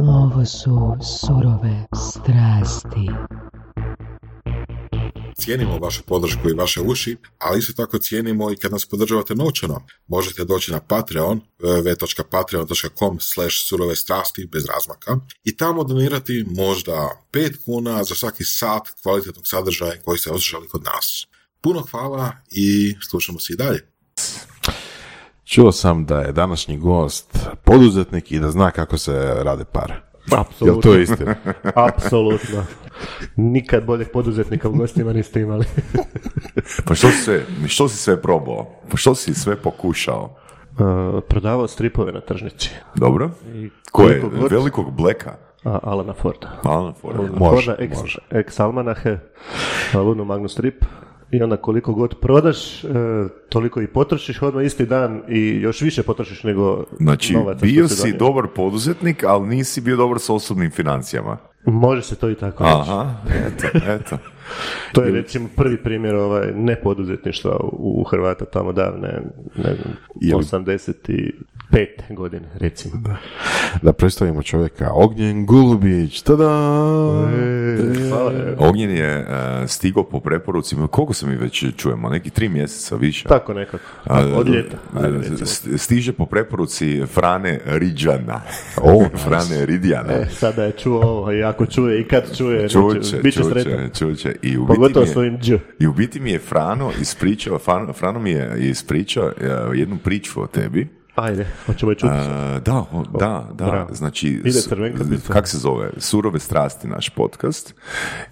Ovo su surove strasti. Cijenimo vašu podršku i vaše uši, ali isto tako cijenimo i kad nas podržavate novčano. Možete doći na Patreon, www.patreon.com/surove strasti bez razmaka i tamo donirati možda 5 kuna za svaki sat kvalitetnog sadržaja koji ste osjećali kod nas. Puno hvala i slušamo se i dalje. Čuo sam da je današnji gost poduzetnik i da zna kako se rade pare. Apsolutno. Jel to je istina? Apsolutno. Nikad boljeg poduzetnika u gostima niste imali. Pa što si sve probao? Pa što si sve pokušao? Prodavao stripove na tržnici. Dobro. Koje? Velikog bleka? Alana Forda. Alana Forda. Može. Ex-almanahe, Lunu Magnus Strip. I onda koliko god prodaš, toliko i potrošiš odmah isti dan i još više potrošiš nego znači, novaca. Znači, bio si dobar poduzetnik, ali nisi bio dobar sa osobnim financijama. Može se to i tako reći. Aha, eto. To je recimo prvi primjer nepoduzetništva u Hrvata tamo davne, ne znam, 85. godine recimo. Da predstavimo čovjeka, Ognjen Golubić, tada! Ognjen je stigao po preporucima, koliko se mi već čujemo, neki 3 mjeseca više. Tako nekako, od ljeta. Stiže po preporuci Frane Ridjana. Frane Ridjana. Sada je čuo ovo, i ako čuje i kad čuje, bit će sretan. Čuće. I u biti mi je Frano mi je ispričao jednu priču o tebi. Ajde, hoćemo je čuti. Da. Znači, kako se zove? Surove strasti, naš podcast.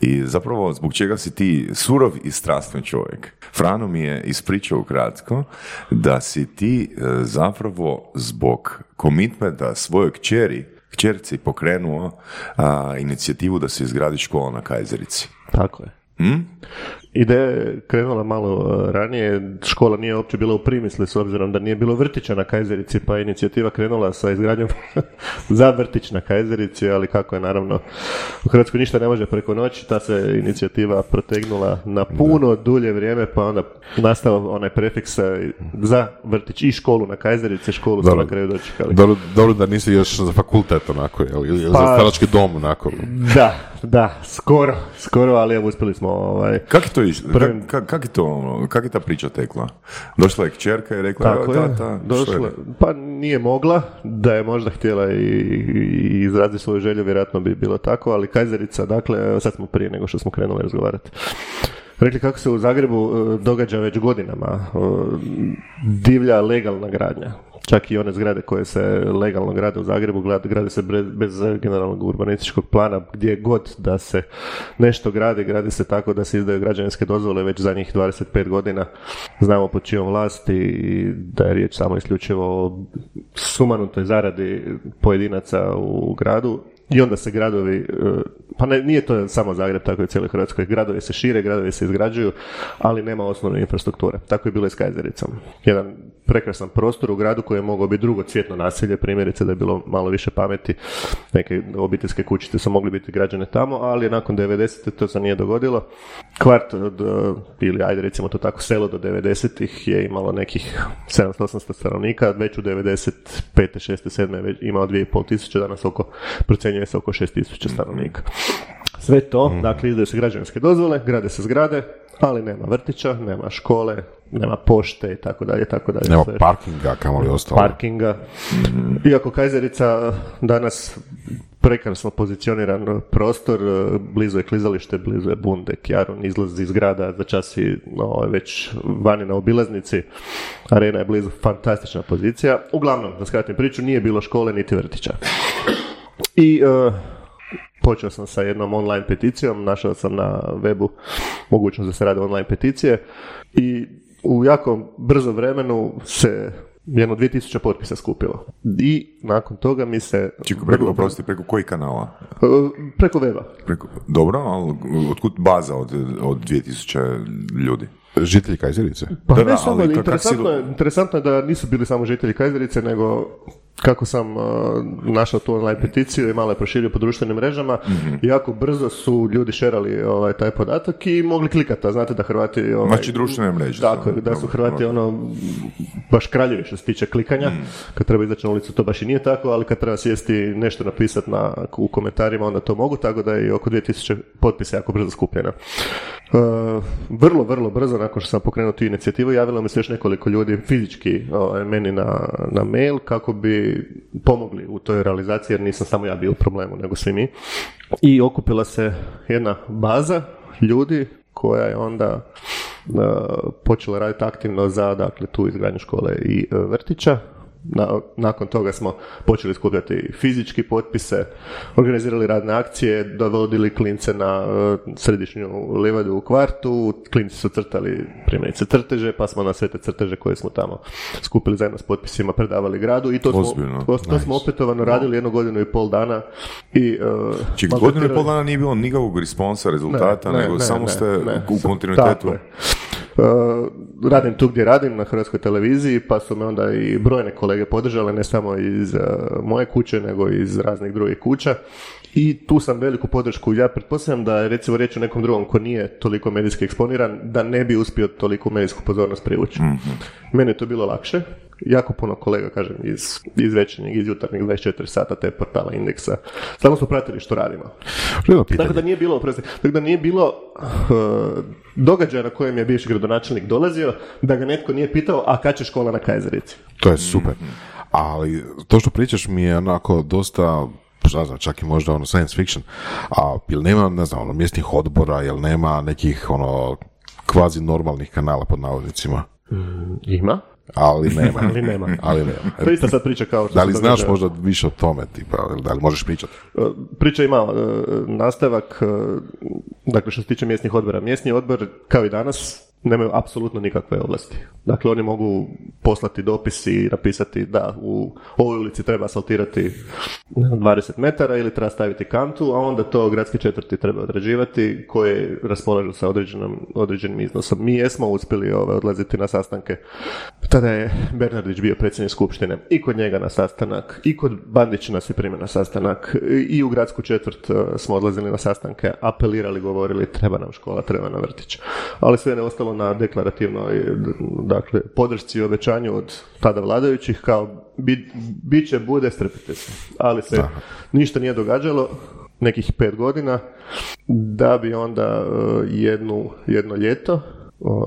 I zapravo zbog čega si ti surov i strastven čovjek. Frano mi je ispričao ukratko da si ti zapravo zbog komitmenta svojoj kćerci pokrenuo inicijativu da se izgradi škola na Kajzerici. Tako je. Ideja je krenula malo ranije, škola nije uopće bila u primisli s obzirom da nije bilo vrtića na Kajzerici, pa je inicijativa krenula sa izgradnjom za vrtić na Kajzerici, ali kako je naravno u Hrvatskoj ništa ne može preko noći, ta se inicijativa protegnula na puno dulje vrijeme, pa onda nastao onaj prefiks za vrtić i školu na Kajzerici, školu smo na kraju dočekali. Dobro da nisi još za fakultet onako, ili za starački dom onako. Da, skoro, ali uspjeli smo Kako je ta priča tekla? Došla je kćerka i rekla tata, došla, je? Pa nije mogla, da je možda htjela i izrazi svoju želju, vjerojatno bi bilo tako, ali Kajzerica, dakle, sad smo prije nego što smo krenuli razgovarati. Rekli kako se u Zagrebu događa već godinama divlja legalna gradnja. Čak i one zgrade koje se legalno grade u Zagrebu, grade se bez generalnog urbanističkog plana, gdje god da se nešto gradi se tako da se izdaju građevinske dozvole već za njih 25 godina. Znamo pod čijom vlasti i da je riječ samo isključivo o sumanutoj zaradi pojedinaca u gradu. I onda se gradovi, pa ne, nije to samo Zagreb, tako je u cijeloj Hrvatskoj, gradovi se šire, gradovi se izgrađuju, ali nema osnovne infrastrukture. Tako je bilo i s Kajzericom. Jedan prekrasan prostor u gradu koji je mogao biti drugo cvjetno naselje, primjerice da je bilo malo više pameti, neke obiteljske kućice su mogli biti građane tamo, ali nakon 90. to se nije dogodilo. Kvart, ili ajde recimo to tako, selo do 90. je imalo nekih 700-800 stanovnika, već u 95. 6. 7. je imao 2500, danas procjenjuje se oko 6000 stanovnika. Sve to, dakle, izdaju se građevinske dozvole, grade se zgrade, ali nema vrtića, nema škole, nema pošte i tako dalje. Nema sve. Parkinga, kamoli ostalo. Parkinga. Iako Kajzerica danas prekrasno pozicioniran prostor, blizu je klizalište, blizu je Bundek, Jarun izlazi iz grada, za čas je već vani na obilaznici, Arena je blizu, fantastična pozicija. Uglavnom, da skratim priču, nije bilo škole niti vrtića. I počeo sam sa jednom online peticijom, našao sam na webu mogućnost da se rade online peticije i u jako brzo vremenu se jedno 2000 potpisa skupilo. I nakon toga mi se... Čekaj, preko koji kanala? Preko weba. Dobro, ali otkud baza od 2000 ljudi? Žitelji Kajzerice? Pa ne samo, interesantno je da nisu bili samo žitelji Kajzerice, nego kako sam našao tu online peticiju i malo je proširio po društvenim mrežama, jako brzo su ljudi šerali taj podatak i mogli klikati, a znate da Hrvati... znači društvene mreže. Tako, da su Hrvati baš kraljevi što se tiče klikanja. Kad treba izaći na ulicu to baš i nije tako, ali kad treba sjesti nešto napisati u komentarima onda to mogu, tako da je i oko 2000 potpisa jako brzo skupljena. Vrlo, vrlo brzo, nakon što sam pokrenuo tu inicijativu, javilo mi se još nekoliko ljudi fizički meni na mail kako bi pomogli u toj realizaciji, jer nisam samo ja bio u problemu, nego svi mi. I okupila se jedna baza ljudi koja je onda počela raditi aktivno za tu izgradnju škole i vrtića. Nakon toga smo počeli skupljati fizički potpise, organizirali radne akcije, dovodili klince na središnju livadu u kvartu, klinci su crtali primjerice crteže, pa smo na sve te crteže koje smo tamo skupili zajedno s potpisima predavali gradu i to smo opetovano radili jednu godinu i pol dana. Godinu i pol dana nije bilo nikakvog responsa, rezultata, nego u kontinuitetu. Radim tu gdje radim, na Hrvatskoj televiziji, pa su me onda i brojne kolege podržale, ne samo iz moje kuće, nego iz raznih drugih kuća. I tu sam veliku podršku, ja pretpostavljam da je recimo riječ o nekom drugom ko nije toliko medijski eksponiran, da ne bi uspio toliko medijsku pozornost privući. Meni je to bilo lakše. Jako puno kolega, kažem, iz Večernjeg, iz Jutarnjeg, 24 sata, te portala Indeksa. Samo smo pratili što radimo. Tako da nije bilo, događaja na kojem je bivši gradonačelnik dolazio, da ga netko nije pitao, a kad će škola na Kajzerici? To je super. Ali to što pričaš mi je onako dosta... čak i možda science fiction, a jel nema, mjesnih odbora, jel nema nekih kvazi normalnih kanala pod navodnicima? Ima. Ali nema. To isto sad priča kao... Da li znaš možda više o tome, da li možeš pričati? Priča ima nastavak, dakle što se tiče mjesnih odbora. Mjesni odbor, kao i danas, nemaju apsolutno nikakve ovlasti. Dakle, oni mogu poslati dopis i napisati da u ovoj ulici treba asfaltirati 20 metara ili treba staviti kantu, a onda to gradski četvrti treba odrađivati koje raspolažu sa određenim iznosom. Mi jesmo uspjeli odlaziti na sastanke. Tada je Bernardić bio predsjednik skupštine i kod njega na sastanak, i kod Bandića nas je primio na sastanak, i u gradsku četvrt smo odlazili na sastanke, apelirali, govorili treba nam škola, treba nam vrtić. Ali sve ne ostalo na deklarativnoj, dakle, podršci i obećanju od tada vladajućih kao biće, bude, strpite se. Ali se ništa nije događalo nekih 5 godina, da bi onda jedno ljeto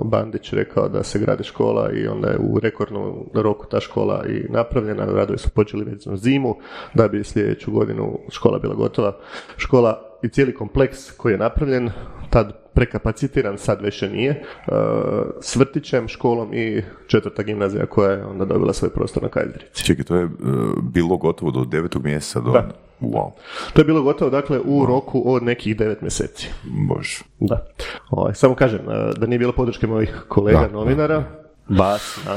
Bandić rekao da se gradi škola i onda je u rekordnom roku ta škola i napravljena, radovi su počeli već na zimu, da bi sljedeću godinu škola bila gotova. Škola i cijeli kompleks koji je napravljen, tad prekapacitiran, sad više nije, s vrtićem, školom i 4. gimnazija koja je onda dobila svoj prostor na Kajzerici. Čekaj, to je bilo gotovo do 9. mjeseca? Da. Wow. To je bilo gotovo, dakle, u roku od nekih 9 mjeseci. Bože. Da. Samo kažem, da nije bilo podrške mojih kolega novinara,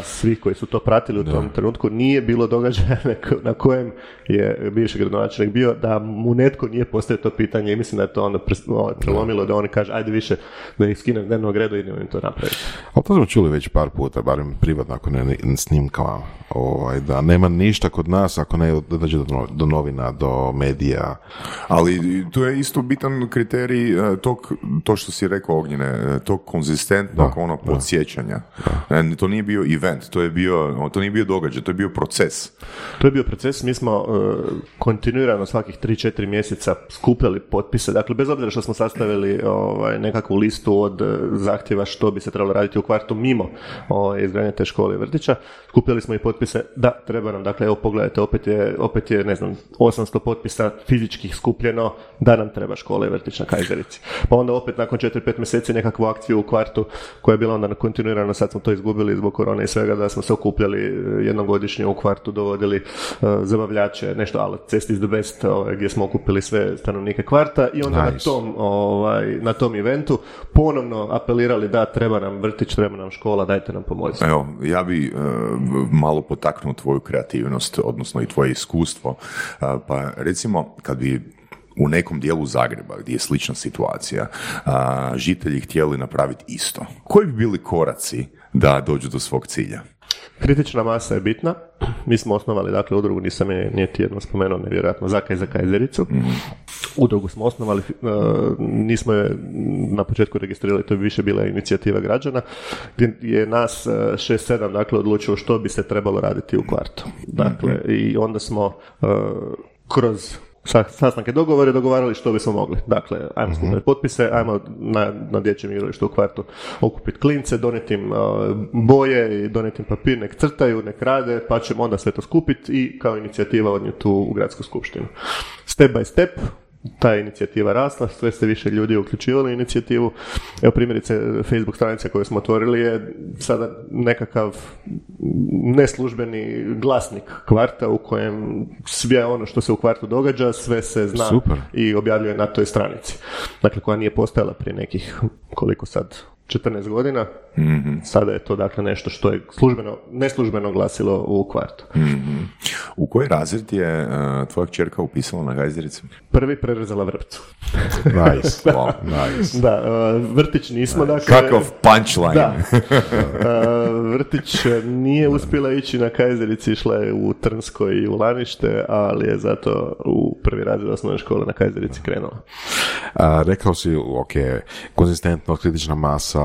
svih koji su to pratili u tom trenutku, nije bilo događaja na kojem je bivši gradonačelnik bio da mu netko nije postavio to pitanje i mislim da je to onda prelomilo da oni kaže ajde više da ih skinem dnevnog reda i idemo im to napraviti. Ali to smo čuli već par puta, barem privatno ako ne snimkama, da nema ništa kod nas ako ne dođe do novina, do medija. Ali to je isto bitan kriterij to što si rekao, Ognjene, tog konzistentnog podsjećanja. To nije bio event, to nije bio događaj, to je bio proces. To je bio proces, mi smo kontinuirano svakih 3-4 mjeseca skupljali potpise, dakle bez obzira što smo sastavili nekakvu listu od zahtjeva što bi se trebalo raditi u kvartu mimo izgradnje te škole i vrtića, skupljali smo i potpise, da, treba nam, dakle evo pogledajte, opet je 800 potpisa fizičkih skupljeno, da nam treba škola i vrtić na Kajzerici. Pa onda opet nakon 4-5 mjeseci nekakvu akciju u kvartu koja je bila onda kontinuirana, sad smo to izgubili zbog korone i svega, da smo se okupljali jednogodišnje u kvartu, dovodili zabavljače, nešto ala Cest is the Best, gdje smo okupili sve stanovnike kvarta i onda na tom eventu ponovno apelirali da treba nam vrtić, treba nam škola, dajte nam pomoći. Evo, ja bi malo potaknuo tvoju kreativnost, odnosno i tvoje iskustvo, pa recimo kad bi u nekom dijelu Zagreba, gdje je slična situacija, žitelji htjeli napraviti isto. Koji bi bili koraci da dođu do svog cilja? Kritična masa je bitna. Mi smo osnovali, dakle, udrugu, nisam je niti jednom spomenuo, nevjerojatno, zakaj za Kajzericu. Udrugu smo osnovali, nismo je na početku registrirali, to bi više bila inicijativa građana, gdje je nas 6-7, dakle, odlučilo što bi se trebalo raditi u kvartu. Dakle, i onda smo kroz sastanke dogovore dogovarali što bi smo mogli. Dakle, ajmo skupiti potpise, ajmo na dječjem igralištu u kvartu okupiti klince, donijeti im boje i donijeti im papir, nek crtaju, nek rade, pa ćemo onda sve to skupiti i kao inicijativa odnijeti u gradsku skupštinu. Step by step ta inicijativa rasla, sve ste više ljudi uključivali inicijativu. Evo primjerice, Facebook stranica koju smo otvorili je sada nekakav neslužbeni glasnik kvarta u kojem sve ono što se u kvartu događa, sve se zna. Super. I objavljuje na toj stranici. Dakle, koja nije postojala prije nekih, koliko sad, 14 godina, sada je to, dakle, nešto što je službeno, neslužbeno glasilo u kvartu. Mm-hmm. U koji razred je tvoja kćerka upisala na Kajzericu? Prvi, prerezala vrpcu. Nice, wow, nice. Da, vrtić nismo, nice. Dakle... Kakav punchline. Da. Vrtić nije uspjela ići na Kajzerici, išla je u Trnsko i u Lanište, ali je zato u prvi razred osnovne škole na Kajzerici krenula. Rekao si, ok, konzistentno, kritična masa,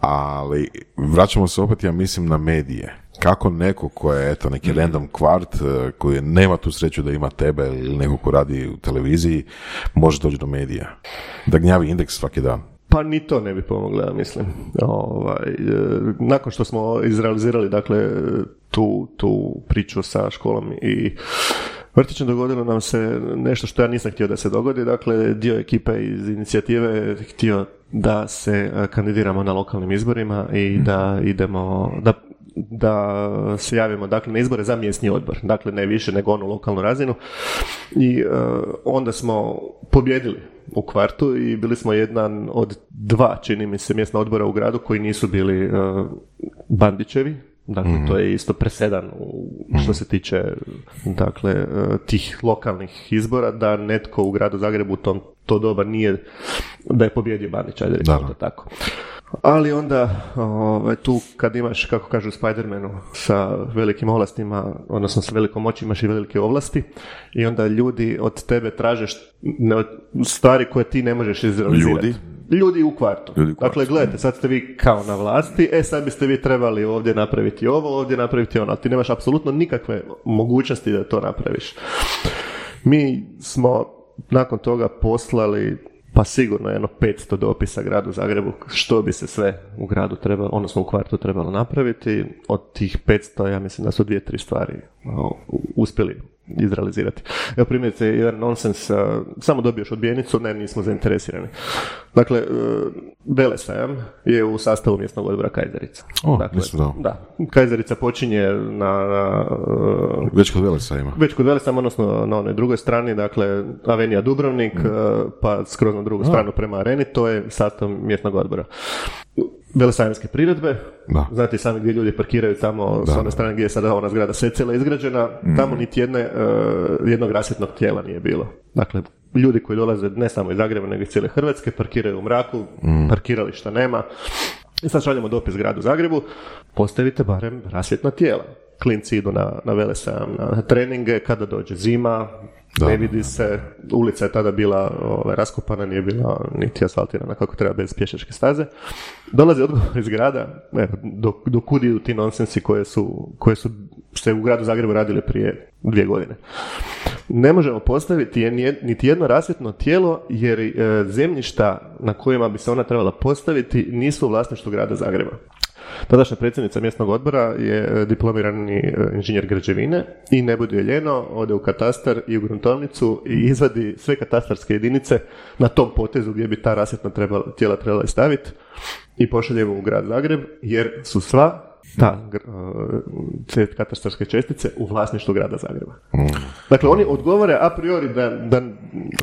ali vraćamo se opet, ja mislim, na medije. Kako neko ko je, eto, neki random kvart, koji nema tu sreću da ima tebe ili neko ko radi u televiziji, može doći do medija? Da gnjavi Indeks svaki dan. Pa ni to ne bi pomoglo, ja mislim. Nakon što smo izrealizirali, dakle, tu priču sa školom i vrtićem, dogodilo nam se nešto što ja nisam htio da se dogodi. Dakle, dio ekipe iz inicijative htio da se kandidiramo na lokalnim izborima i da idemo, da se javimo, dakle, na izbore za mjesni odbor, dakle, ne više nego onu lokalnu razinu, i onda smo pobjedili u kvartu i bili smo jedan od dva, čini mi se, mjesna odbora u gradu koji nisu bili Bandićevi. Dakle, to je isto presedan što se tiče, dakle, tih lokalnih izbora, da netko u gradu Zagrebu to doba nije, da je pobjedio Bandić, ajde rekao to tako. Ali onda tu kad imaš, kako kažu u Spider-Manu, sa velikim ovlastima, odnosno sa velikom moći, imaš i velike ovlasti, i onda ljudi od tebe traže stvari koje ti ne možeš izrealizirati. Ljudi u kvartu. Dakle, gledajte, sad ste vi kao na vlasti, sad biste vi trebali ovdje napraviti ovo, ovdje napraviti ono, ali ti nemaš apsolutno nikakve mogućnosti da to napraviš. Mi smo nakon toga poslali, pa sigurno jedno 500 dopisa gradu Zagrebu, što bi se sve u gradu trebalo, odnosno u kvartu trebalo napraviti. Od tih 500, ja mislim da su 2-3 stvari uspjeli izrealizirati. Evo primjerice, jedan nonsens, samo dobiješ odbijenicu, ne, nismo zainteresirani. Dakle, Velesajam je u sastavu mjesnog odbora Kajzerica. Dakle, da. Kajzerica počinje na već kod Velesajama. Već kod Velesajama, odnosno na onoj drugoj strani, dakle, Avenija Dubrovnik, pa skroz na drugu stranu prema Areni, to je sastav mjesnog odbora. Velesajamske priredbe, znate sami gdje ljudi parkiraju tamo s one strane gdje je sada ona zgrada sve cijela izgrađena, tamo niti jednog rasvjetnog tijela nije bilo. Dakle, ljudi koji dolaze ne samo iz Zagreba, nego iz cijele Hrvatske, parkiraju u mraku, parkirališta nema. I sad šaljemo dopis gradu Zagrebu, postavite barem rasvjetna tijela. Klinci idu na Velesajam, na treninge, kada dođe zima, ne vidi se, ulica je tada bila raskopana, nije bila niti asfaltirana kako treba, bez pješačke staze. Dolazi odgovor iz grada, do kud idu ti nonsensi koje su se u gradu Zagrebu radili prije 2 godine. Ne možemo postaviti niti jedno rasvjetno tijelo jer zemljišta na kojima bi se ona trebala postaviti nisu u vlasništvu grada Zagreba. Tadašnja predsjednica mjesnog odbora je diplomirani inženjer građevine i ne bude ljeno, ode u katastar i u gruntovnicu i izvadi sve katastarske jedinice na tom potezu gdje bi ta rasvjetna tijela trebala staviti i pošalje u grad Zagreb, jer su sva katastarske čestice u vlasništvu grada Zagreba. Dakle, oni odgovore a priori da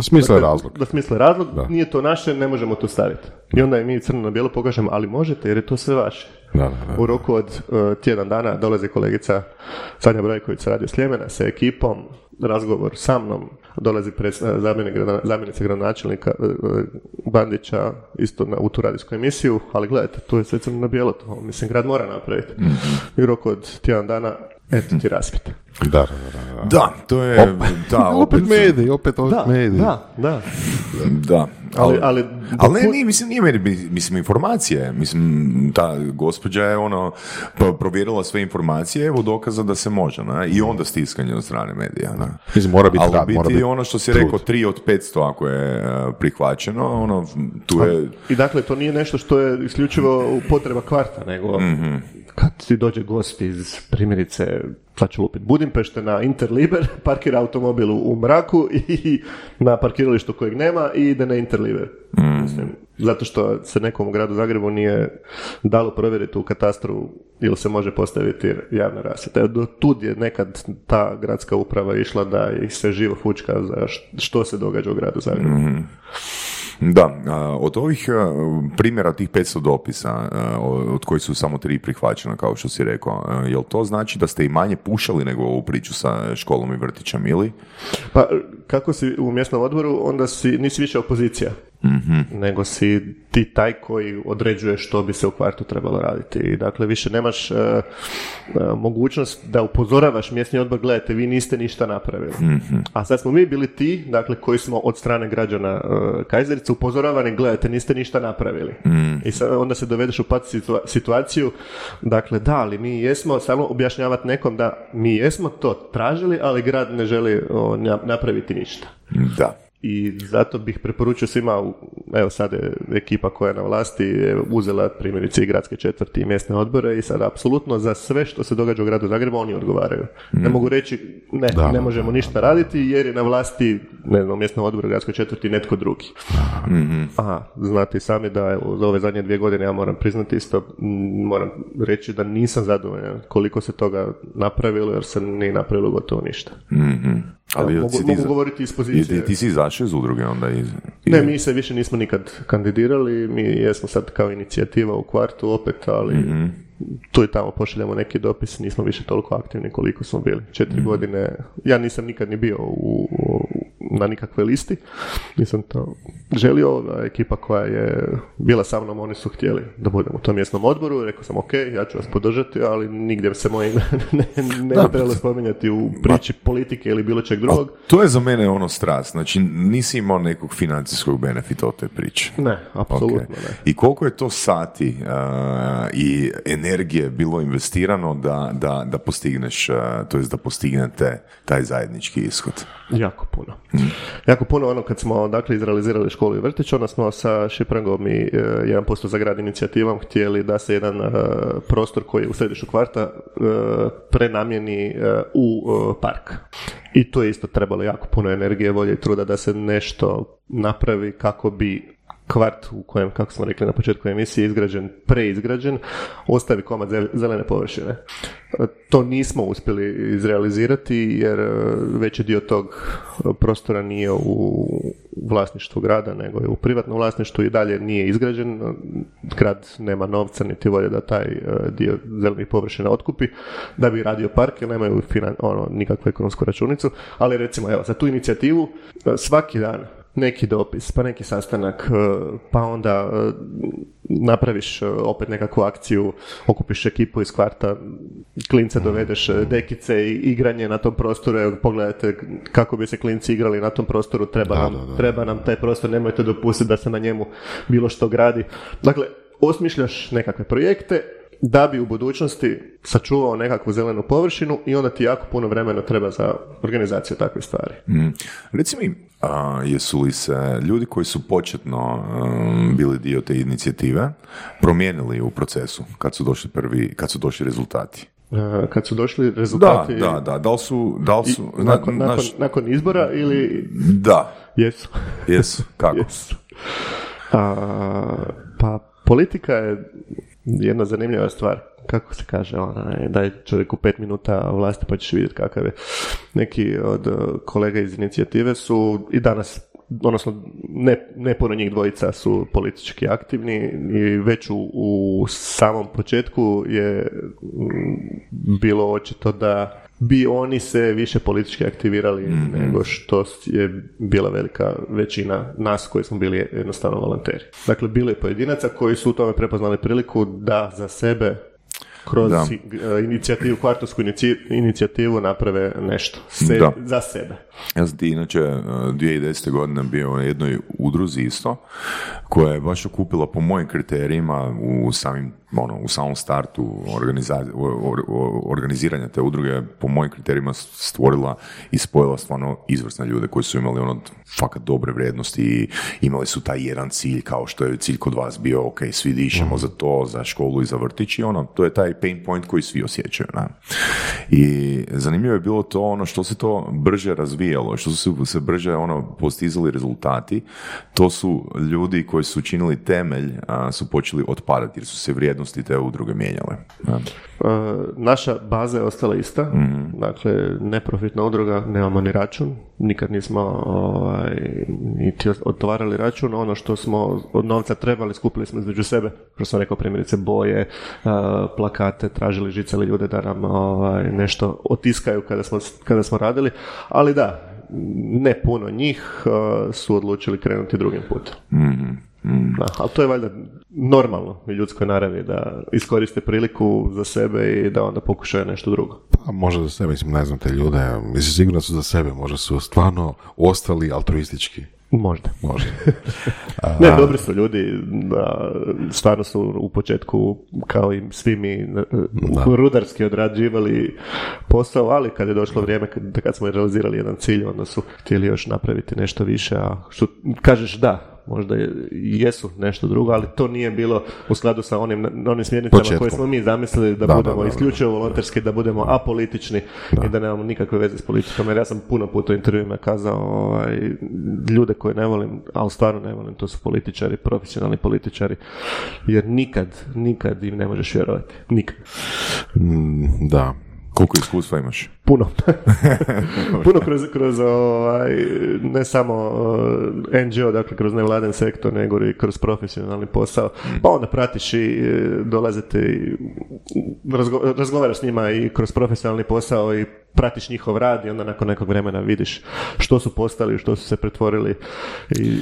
smisle razlog. Nije to naše, ne možemo to staviti. I onda mi crno na bijelo pokažemo, ali možete jer je to sve vaše. U roku od tjedan dana dolazi kolegica Sanja Brajković sa Radio Sljemena sa ekipom, razgovor sa mnom, dolazi zamjenica gradonačelnika Bandića isto u tu radijsku emisiju, ali gledajte, tu je sve crno na bijelo, to mislim grad mora napraviti. I rok od tjedan dana, eto ti raspite. Da, to je opet mediji. Da. Ali, informacije. Mislim, ta gospođa je ono provjerila sve informacije, evo dokaza da se može, ne? I onda stiskanje od strane medija. Ne? Mislim, mora biti rad, mora biti ono što si rekao, 3 od 500 ako je prihvaćeno, ono, tu je... I dakle, to nije nešto što je isključivo potreba kvarta, nego kad ti dođe gost iz primjerice, sad ću lupiti, Budimpešte na Interliber, parkira automobil u mraku i na parkiralištu kojeg nema i ide na Interliber. Mislim, zato što se nekom u gradu Zagrebu nije dalo provjeriti u katastru ili se može postaviti javna rasvjeta. Tud je nekad ta gradska uprava išla da ih se živo fučka za što se događa u gradu Zagrebu. Mm-hmm. Da, od ovih primjera, tih 500 dopisa, od kojih su samo 3 prihvaćena, kao što si rekao, jel to znači da ste i manje pušali nego ovu priču sa školom i vrtićem, ili? Pa, kako si u mjesnom odboru, onda nisi više opozicija, nego si ti taj koji određuje što bi se u kvartu trebalo raditi. I dakle, više nemaš mogućnost da upozoravaš mjesni odbor, gledajte, vi niste ništa napravili. A sad smo mi bili ti, dakle, koji smo od strane građana Kajzerice upozoravani, gledajte, niste ništa napravili. I sad, onda se dovedeš u pat situaciju, dakle, da, ali mi jesmo, samo objašnjavati nekom da mi jesmo to tražili, ali grad ne želi napraviti ništa. Da. I zato bih preporučio svima, evo sad je ekipa koja je na vlasti je uzela primjerice i gradske četvrti i mjesne odbore i sad apsolutno za sve što se događa u gradu Zagrebu oni odgovaraju. Ne mogu reći ne možemo ništa raditi jer je na vlasti, ne znam, mjesno odbor, gradskoj četvrti netko drugi. Aha, znate sami da evo, za ove zadnje 2 godine ja moram priznati isto, moram reći da nisam zadovoljan koliko se toga napravilo jer se nije napravilo gotovo ništa. Ali ja, mogu govoriti iz pozicije. Ti si izašao iz udruge onda? Ne, mi se više nismo nikad kandidirali, mi jesmo sad kao inicijativa u kvartu opet, ali tu i tamo pošaljamo neki dopis, nismo više toliko aktivni koliko smo bili. 4 godine, ja nisam nikad ni bio na nikakve listi, nisam to želio, ekipa koja je bila sa mnom, oni su htjeli da budem u tom mjesnom odboru, rekao sam ok, ja ću vas podržati, ali nigdje se moje ime ne trebalo spominjati u priči politike ili bilo čeg drugog. To je za mene ono strast, znači nisi imao nekog financijskog benefita od te priče. Ne, apsolutno ne. I koliko je to sati i energije bilo investirano da postigneš, to jest da postignete taj zajednički ishod? Jako puno. Jako puno, ono kad smo dakle izrealizirali školu i vrtić, onda smo sa Šiprangom i 1% za grad inicijativom htjeli da se jedan prostor koji je u središtu kvarta prenamjeni u park. I to je isto trebalo jako puno energije, volje i truda da se nešto napravi kako bi kvart u kojem, kako smo rekli na početku emisije, izgrađen, preizgrađen, ostavi komad zelene površine. To nismo uspjeli izrealizirati jer veći dio tog prostora nije u vlasništvu grada, nego je u privatnom vlasništvu i dalje nije izgrađen. Grad nema novca niti volje da taj dio zelenih površina otkupi da bi radio park, jer nemaju nikakvu ekonomsku računicu. Ali recimo, evo, za tu inicijativu svaki dan neki dopis, pa neki sastanak, pa onda napraviš opet nekakvu akciju, okupiš ekipu iz kvarta, klince dovedeš, dekice i igranje na tom prostoru, evo, pogledajte kako bi se klinci igrali na tom prostoru, treba nam taj prostor, nemojte dopustiti da se na njemu bilo što gradi. Dakle, osmišljaš nekakve projekte da bi u budućnosti sačuvao nekakvu zelenu površinu i onda ti jako puno vremena treba za organizaciju takve stvari. Reci mi, jesu li se ljudi koji su početno bili dio te inicijative promijenili u procesu kad su došli rezultati? Kad su došli rezultati... Da, da li su nakon izbora ili... Da. Jesu, kako? Yes. Pa politika je jedna zanimljiva stvar, kako se kaže, daj čovjeku 5 minuta vlasti pa ćeš vidjeti kakav je. Neki od kolega iz inicijative su i danas, odnosno ne puno njih dvojica su politički aktivni i već u samom početku je bilo očito da bi oni se više politički aktivirali nego što je bila velika većina nas koji smo bili jednostavno volonteri. Dakle, bilo je pojedinaca koji su u tome prepoznali priliku da za sebe kroz inicijativu, kvartovsku inicijativu naprave nešto za sebe. Ja sam ti inače 2010. godine bio u jednoj udruzi isto, koja je baš okupila po mojim kriterijima u samom startu organiziranja te udruge, po mojim kriterijima stvorila i spojila stvarno izvrsne ljude koji su imali fakat dobre vrijednosti i imali su taj jedan cilj, kao što je cilj kod vas bio, ok, svi dišemo za to, za školu i za vrtić i to je taj pain point koji svi osjećaju. Ne? I zanimljivo je bilo to što se to brže razvijalo, što su se brže postizali rezultati, to su ljudi koji su činili temelj su počeli otpadati jer su se vrijednosti te udruge mijenjale. Ja. Naša baza je ostala ista, dakle neprofitna udruga, nemamo ni račun, nikad nismo niti otvarali račun, ono što smo od novca trebali skupili smo između sebe, što sam rekao primjerice boje, plakate, tražili žicali ljude da nam nešto otiskaju kada smo radili, ali da, ne puno njih su odlučili krenuti drugim putem. Da, ali to je valjda normalno u ljudskoj naravi da iskoriste priliku za sebe i da onda pokušaju nešto drugo. Pa možda za sebe, ne znam te ljude, sigurno su za sebe, možda su stvarno ostali altruistički. Možda. Ne, dobri su ljudi, stvarno su u početku, kao i svi mi, rudarski odrađivali posao, ali kad je došlo vrijeme, kad smo realizirali jedan cilj, onda su htjeli još napraviti nešto više, a što kažeš možda jesu nešto drugo, ali to nije bilo u skladu sa onim smjernicama početkom koje smo mi zamislili da budemo isključivo volonterski, da budemo apolitični i da nemamo nikakve veze s politikom. Jer ja sam puno puta u intervjuima kazao ljude koje ne volim, ali stvarno ne volim, to su političari, profesionalni političari, jer nikad im ne možeš vjerovati. Nikad. Da. Koliko iskustva imaš? Puno. Puno kroz ne samo NGO, dakle kroz nevladen sektor, nego i kroz profesionalni posao. Pa onda pratiš i dolazite i razgovaraš s njima i kroz profesionalni posao i pratiš njihov rad i onda nakon nekog vremena vidiš što su postali, što su se pretvorili i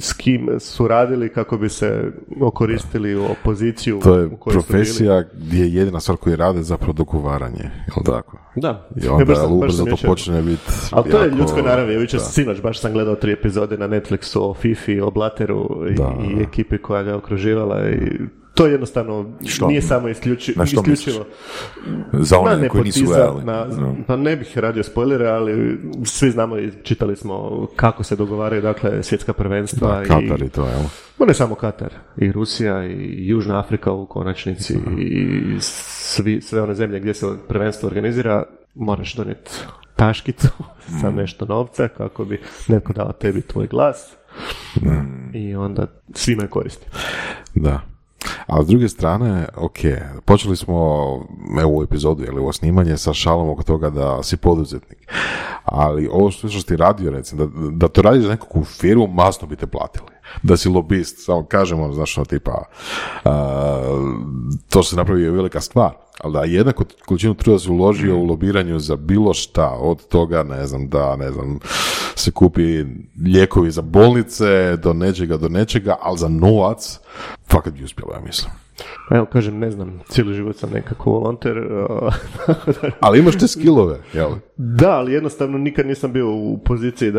s kim su radili kako bi se okoristili u opoziciju. To je profesija gdje je jedina stvar koju rade zapravo dogovaranje, je li tako? Da. I onda ubrzo to počne biti... Ali to je ljudskoj naravi, sinoć baš sam gledao 3 epizode na Netflixu o Fifi, o Blateru i ekipi koja ga okruživala i... To jednostavno nije samo isključivo. Za one koji nisu gledali. Ne bih radio spoilere, ali svi znamo i čitali smo kako se dogovaraju, dakle, svjetska prvenstva. Da, Katar i to, jel? Ne samo Katar, i Rusija, i Južna Afrika u konačnici, i sve one zemlje gdje se prvenstvo organizira, moraš donijeti taškicu sa nešto novca kako bi netko dao tebi tvoj glas i onda svima je koristi. Da. A s druge strane, počeli smo ovu epizodu, ovo snimanje sa šalom oko toga da si poduzetnik, ali ovo što ti radio, recimo, da to radiš za nekakvu firmu, masno bi te platili. Da si lobist, samo kažemo, znaš što tipa, to što se napravi je velika stvar, ali da jednako količinu truda si uložio u lobiranju za bilo šta, od toga, ne znam, se kupi lijekovi za bolnice, do nečega, ali za novac, fakat bi uspjelo, ja mislim. Evo, kažem, ne znam, cijeli život sam nekako volonter. Ali imaš te skillove, jel? Da, ali jednostavno nikad nisam bio u poziciji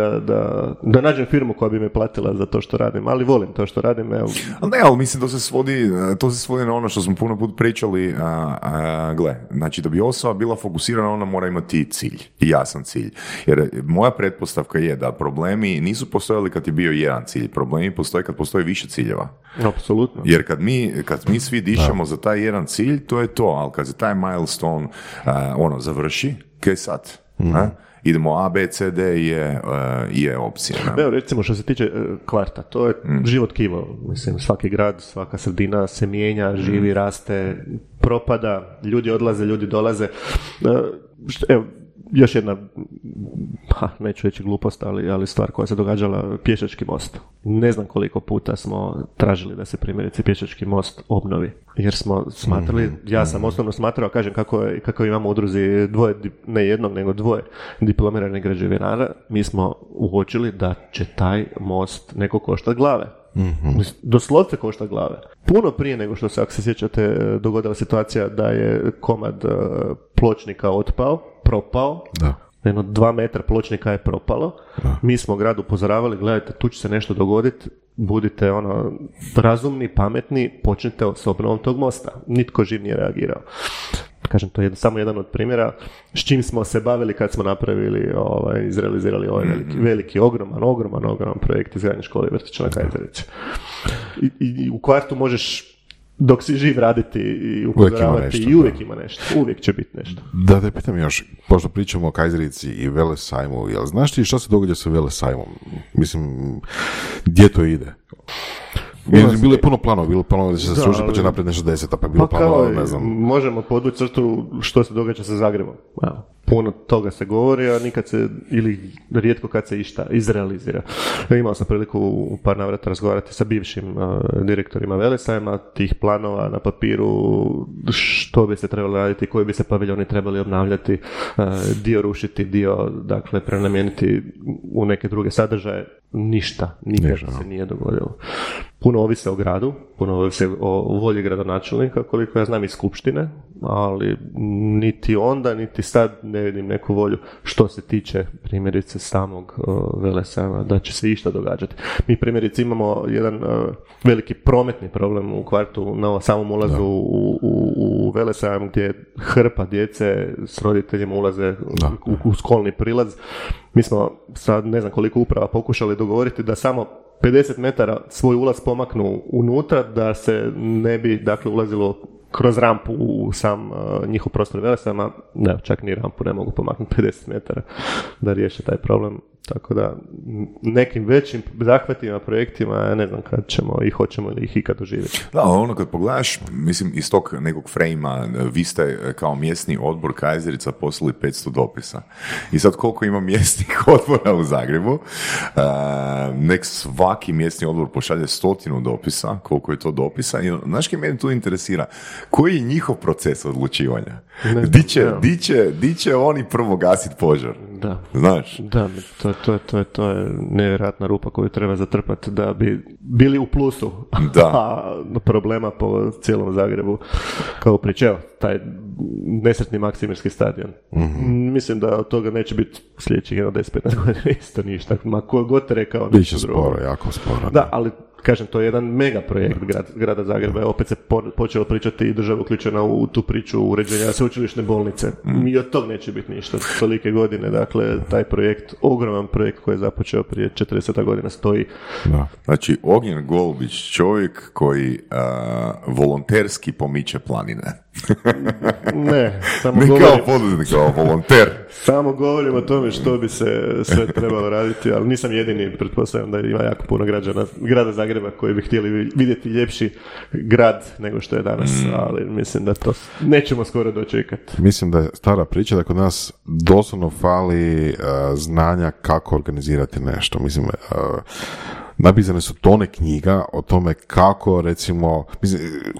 da nađem firmu koja bi me platila za to što radim, ali volim to što radim. Evo. Ne, ali mislim to se svodi na ono što smo puno put pričali, znači da bi osoba bila fokusirana, ona mora imati cilj, jasan cilj. Jer moja pretpostavka je da problemi nisu postojali kad je bio jedan cilj, problemi postoje kad postoji više ciljeva. Apsolutno. Jer kad mi svi dišemo za taj jedan cilj, to je to, ali kad se taj milestone završi, kaj sad? Idemo A, B, C, D je opcija. Evo, recimo što se tiče kvarta, to je život kivo. Mislim, svaki grad, svaka sredina se mijenja, živi, raste, propada, ljudi odlaze, ljudi dolaze. Evo, još jedna, pa neću reći glupost, ali stvar koja se događala, pješački most. Ne znam koliko puta smo tražili da se primjerice pješački most obnovi, jer smo smatrali, ja sam osnovno smatrao, kažem kako imamo udruzi dvoje, ne jednog nego dvoje diplomiranih građevinara, mi smo uočili da će taj most neko koštat glave. Mm-hmm. Doslovce košta glave. Puno prije nego što se, ako se sjećate, dogodila situacija da je komad pločnika propao. Da. Jedno 2 metra pločnika je propalo. Da. Mi smo grad upozoravali, gledajte, tu će se nešto dogoditi, budite razumni, pametni, počnite s obnovom tog mosta. Nitko živ nije reagirao. Kažem, to je samo jedan od primjera s čim smo se bavili kad smo napravili, izrealizirali ovaj veliki ogroman projekt izgradnje škole i vrtića na Kajzerici. I u kvartu možeš dok si živ raditi i upozoravati i uvijek ima nešto, uvijek će biti nešto. Da te pitam još, pošto pričamo o Kajzerici i Velesajmu, jel znaš ti šta se događa sa Velesajmom? Mislim, gdje to ide? Bilo je puno planova, da će se srušiti, pa će naprijed nešto 10, pa je bilo planova, ne znam. Možemo podvući crtu što se događa sa Zagrebom. Puno toga se govori, a nikad se, ili rijetko kad se išta izrealizira. Imao sam priliku u par navrata razgovarati sa bivšim direktorima Velesajma, tih planova na papiru, što bi se trebalo raditi, koji bi se paviljoni trebali obnavljati, dio rušiti, dio, dakle, prenamijeniti u neke druge sadržaje. Ništa, nikada se nije dogodilo. Puno ovise o gradu, puno ovise o volji gradonačelnika, koliko ja znam, i skupštine, ali niti onda, niti sad ne vidim neku volju što se tiče primjerice samog Velesajma, da će se išta događati. Mi primjerice imamo jedan veliki prometni problem u kvartu na samom ulazu u Velesajam, gdje hrpa djece s roditeljima ulaze u školni prilaz. Mi smo sad ne znam koliko uprava pokušali dogovoriti da samo 50 metara svoj ulaz pomaknu unutra, da se ne bi, dakle, ulazilo kroz rampu u sam njihov prostor Velesajma. Ne, čak ni rampu ne mogu pomaknuti 50 metara da riješe taj problem. Tako da nekim većim zahvatima, projektima, ja ne znam kad ćemo i hoćemo li ih ikad doživjeti. Da, ono kad pogledaš, mislim, iz tog nekog frejma, vi ste kao mjesni odbor Kajzerica poslali 500 dopisa. I sad koliko ima mjesnih odbora u Zagrebu, nek svaki mjesni odbor pošalje 100 dopisa, koliko je to dopisa. I znaš kaj mene tu interesira? Koji je njihov proces odlučivanja? Di će oni prvo gasiti požar? Da. Znaš? Da, to je nevjerojatna rupa koju treba zatrpati da bi bili u plusu. Da. A problema po cijelom Zagrebu kao pričeo, taj nesretni Maksimirski stadion. Mm-hmm. Mislim da od toga neće biti sljedećih 10-15 godina isto ništa. Ma ko god rekao nešto drugo. Biće sporo, jako sporo. Ne? Da, ali kažem, to je jedan mega projekt grada Zagreba. Je opet se počelo pričati i država uključena u tu priču uređenja sveučilišne bolnice. I od tog neće biti ništa. Tolike godine, dakle, taj projekt, ogroman projekt koji je započeo prije 40 godina stoji. Da. Znači, Ognjen Golubić, čovjek koji volonterski pomiče planine. Ne, samo ne govorim, kao poduzetnik, kao volonter. Samo govorim o tome što bi se sve trebalo raditi, ali nisam jedini, pretpostavljam da ima jako puno građana grada Zagreba koji bi htjeli vidjeti ljepši grad nego što je danas, ali mislim da to nećemo skoro dočekati. Mislim da je stara priča da kod nas doslovno fali znanja kako organizirati nešto. Mislim, napisane su tone knjiga o tome kako, recimo,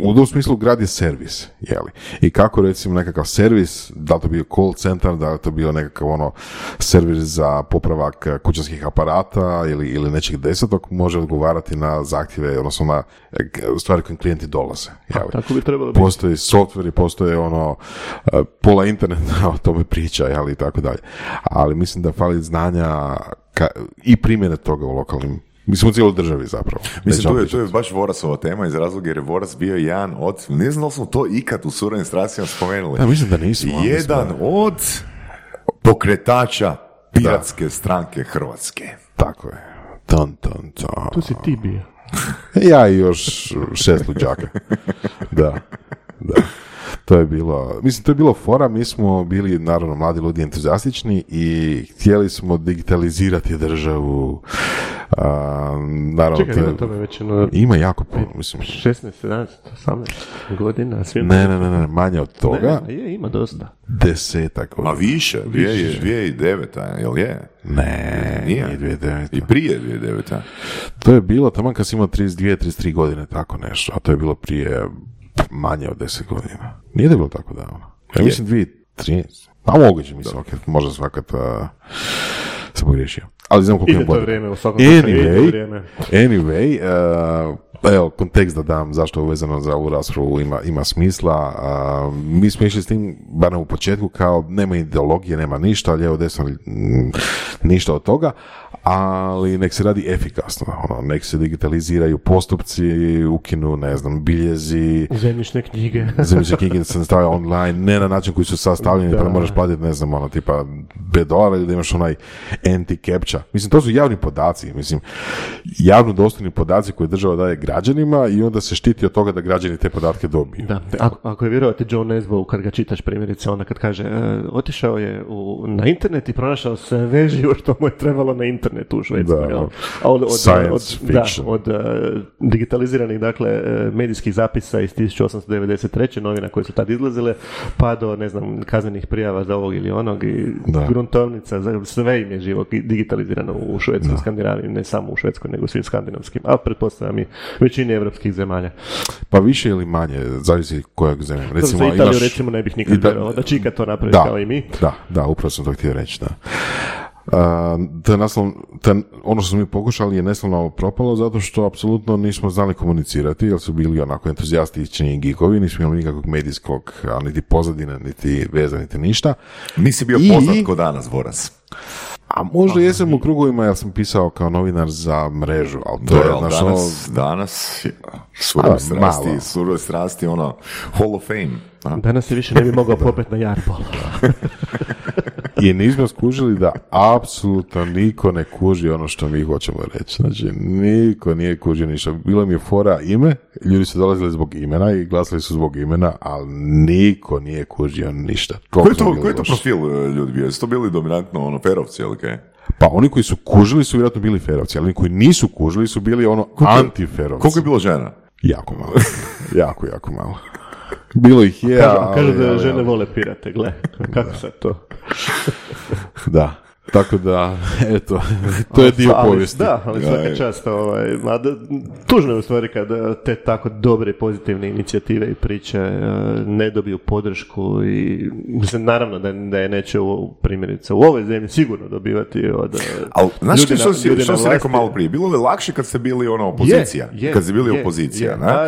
u tom smislu grad je servis, jeli, i kako, recimo, nekakav servis, da li to bio call centar, da li to bio nekakav servis za popravak kućanskih aparata ili nečeg desetog, može odgovarati na zahtjeve, odnosno na stvari kojim klijenti dolaze, jeli. Tako bi trebalo biti. Postoji software, postoje pola interneta o tome priča, jeli, i tako dalje. Ali mislim da fali znanja i primjene toga u lokalnim, mislim, u cijeloj državi zapravo. Mislim, to je baš Vorasova tema iz razloga jer je Voras bio jedan od, ne znam da smo to ikad u Surovim strastima spomenuli. Ja, mislim da nismo. Jedan od pokretača piratske stranke Hrvatske. Tako je. Tan. To si ti bio. Ja i još 6 luđaka. Da. To je bilo fora, mi smo bili, naravno, mladi ljudi entuzijastični i htjeli smo digitalizirati državu, Čekaj, ima tome već ono... Ima jako puno, mislim... 16, 17, 18 godina... Ne, manje od toga... Ne, je, ima dosta. 10-ak... Ma više, 2009, jel je? Ne, nije 2009. I prije 2009. To je bilo, tamo kad si imao 32-33 godine, tako nešto, a to je bilo prije manje od 10 godina. Nije da bilo tako davno. Ja mislim 2013. A moguće mi svakat, možda svakat... sam pogriješio. Ali znam koliko je bolje. Ide to vrijeme, u svakom slučaju ide vrijeme. Anyway, evo, kontekst da dam zašto je uvezano za ovu raspravu ima smisla. Mi smo išli s tim, barem u početku, kao nema ideologije, nema ništa, lijevo, desno, ništa od toga, ali nek se radi efikasno. Ono, nek se digitaliziraju postupci, ukinu, ne znam, biljezi. Zemljišne knjige. Zemljišne knjige se nastavljaju online, ne na način koji su sastavljeni, pa moraš platiti, ne znam, ono, tipa $5 ili da imaš onaj anti-captcha. Mislim, to su javni podaci, mislim, javno dostupni podaci koje država daje građanima i onda se štiti od toga da građani te podatke dobiju. Da, ako je vjerovati John Nesbo, kad ga čitaš primjerice, onda kad kaže, otišao je na internet i pronašao sve živo što mu je trebalo na internetu u Švedskoj. Da, od digitaliziranih, dakle, medijskih zapisa iz 1893. novina koje su tad izlazile, pa do, ne znam, kaznenih prijava za ovog ili onog i gruntovnica, sve im je živo digitalizirano u Švedskoj, Skandinaviji, ne samo u Švedskoj, nego svim skandinavskim, a pretpostavljam i većini evropskih zemalja. Pa više ili manje, zavisi kojeg zemlja. Recimo, za Italiju recimo ne bih nikad vjerovao da Čika to napravi kao i mi. Da, upravo sam to htio reći, da. Ono što smo mi pokušali je neslavno propalo zato što apsolutno nismo znali komunicirati jer su bili onako entuzijastični gikovi, nismo imali nikakvog medijskog, niti pozadine, niti veza, niti ništa. Nisi bio poznat ko danas, Boras. A možda jesam u krugovima, ja sam pisao kao novinar za mrežu, ali to je našo... Danas, Surove strasti, ono, Hall of Fame. A? Danas se više ne bi mogao popet na Jarpol. I nismo skužili da apsolutno niko ne kuži ono što mi hoćemo reći. Znači, niko nije kužio ništa. Bilo mi je fora ime, ljudi su dolazili zbog imena i glasali su zbog imena, ali niko nije kužio ništa. Koji je to profil ljudi bio? Jesu to bili dominantno ono, ferovci ili kaj? Pa oni koji su kužili su vjerojatno bili ferovci, ali oni koji nisu kužili su bili ono antiferovci. Koliko je bilo žena? Jako malo. jako malo. Bilo ih je... Kažu da žene vole pirate, gle. Kako sad to? Da. Tako da, eto, to je dio povijesti. Da, ali svaka čast, tužno je u stvari kada te tako dobre i pozitivne inicijative i priče ne dobiju podršku i mislim, naravno da je neće primjerice u ovoj zemlji sigurno dobivati od ljudi na vlasti. Što si rekao malo prije, bilo je lakše kad ste bili ona opozicija?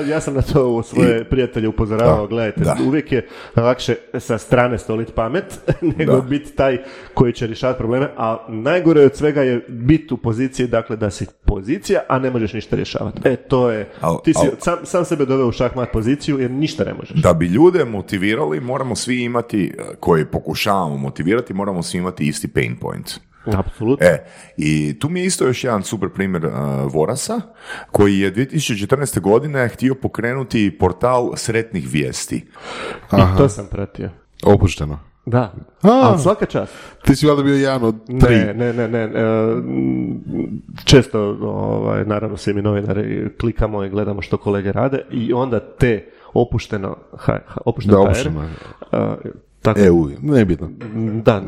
Ja sam na to svoje prijatelje upozoravao, gledajte, uvijek je lakše sa strane stolit pamet nego biti taj koji će rješavati probleme, a najgore od svega je biti u poziciji, dakle, da si pozicija, a ne možeš ništa rješavati. To je, ti si sam sebe doveo u šahmat poziciju, jer ništa ne možeš. Da bi ljude motivirali, moramo svi imati, koji pokušavamo motivirati, moramo svi imati isti pain point. Apsolutno. I tu mi je isto još jedan super primjer Vorasa, koji je 2014. godine htio pokrenuti portal sretnih vijesti. I to sam pratio. Opušteno. Da, ali svaka čast. Ti si valjda bio jedan od tri. Ne. Često, naravno, svi mi novinari klikamo i gledamo što kolege rade i onda te opušteno HR... Tako, EU, nebitno. Da,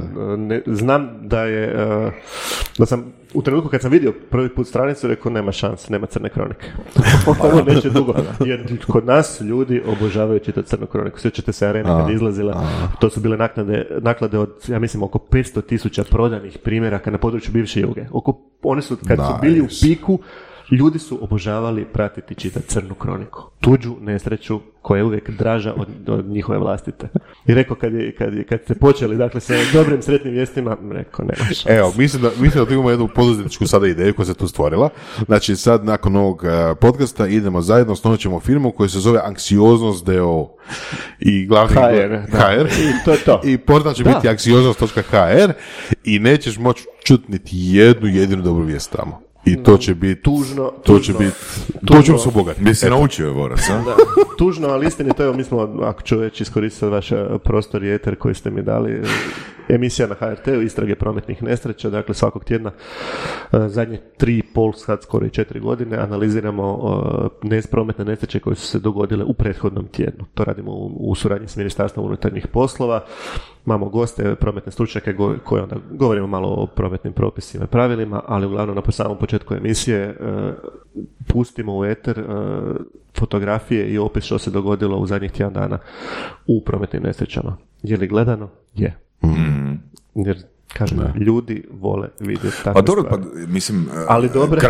znam da je, da sam u trenutku kad sam vidio prvi put stranicu rekao nema šanse, nema crne kronike. Ovo neće dugo, jer kod nas ljudi obožavaju čitati crnu kroniku. Sjećate se Arena kad je izlazila, to su bile naklade od, ja mislim, oko 500,000 prodanih primjeraka na području bivše Juge. Oni su, kad su bili u piku, ljudi su obožavali pratiti čitati crnu kroniku. Tuđu nesreću koja je uvijek draža od njihove vlastite. I rekao kad ste počeli, dakle, sa dobrim sretnim vijestima, rekao nema šanse. Evo, mislim da imamo jednu poduzetničku sada ideju koja se tu stvorila. Znači, sad nakon ovog podcasta idemo zajedno, osnovit ćemo firmu koja se zove Anksioznost d.o.o. i glavni HR. I to je to. I portal će biti anksioznost.hr i nećeš moći čuti niti jednu jedinu dobru vijest tamo. I to će biti tužno. To ćemo se obogatiti. Mi se naučio je Voras. Tužno, ali istinito, mi smo, ako ću već iskoristiti vaš prostor i eter koji ste mi dali, emisija na HRT-u, istrage prometnih nesreća, dakle svakog tjedna zadnje 3,5, sad skoro i 4 godine analiziramo prometne nesreće koje su se dogodile u prethodnom tjednu. To radimo u suradnji s Ministarstvom unutarnjih poslova. Imamo goste, prometne stručnjake koje onda govorimo malo o prometnim propisima i pravilima, ali uglavnom na samom početku emisije pustimo u eter fotografije i opis što se dogodilo u zadnjih tjedan dana u prometnim nesrećama. Je li gledano? Je. Jer, kažem, ljudi vole vidjeti takve stvari. Pa, mislim, ali dobre,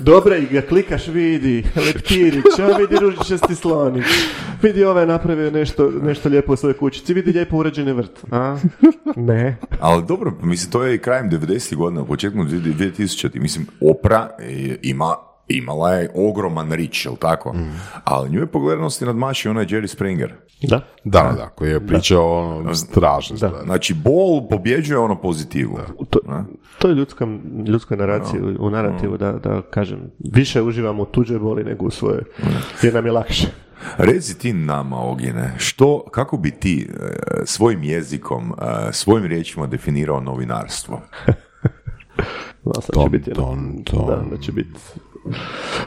dobre i ga klikaš, vidi leptirić, vidi ružičasti slonić, vidi ovaj napravio nešto lijepo u svojoj kućici, vidi lijepo uređeni vrt. A? Ne. Ali dobro, mislim, to je i krajem 90. godina, početkom 2000. Mislim, Opra imala je ogroman rič, jel tako? Ali nju je po gledanosti nadmašio onaj Jerry Springer. Da, koji je pričao strašno. Znači, bol pobjeđuje ono pozitivu. To je ljudska naracija, u narativu da kažem, više uživamo u tuđoj boli nego u svojoj, jer nam je lakše. Reci ti nama, Ognjene, kako bi ti svojim jezikom, svojim riječima definirao novinarstvo? Da će biti.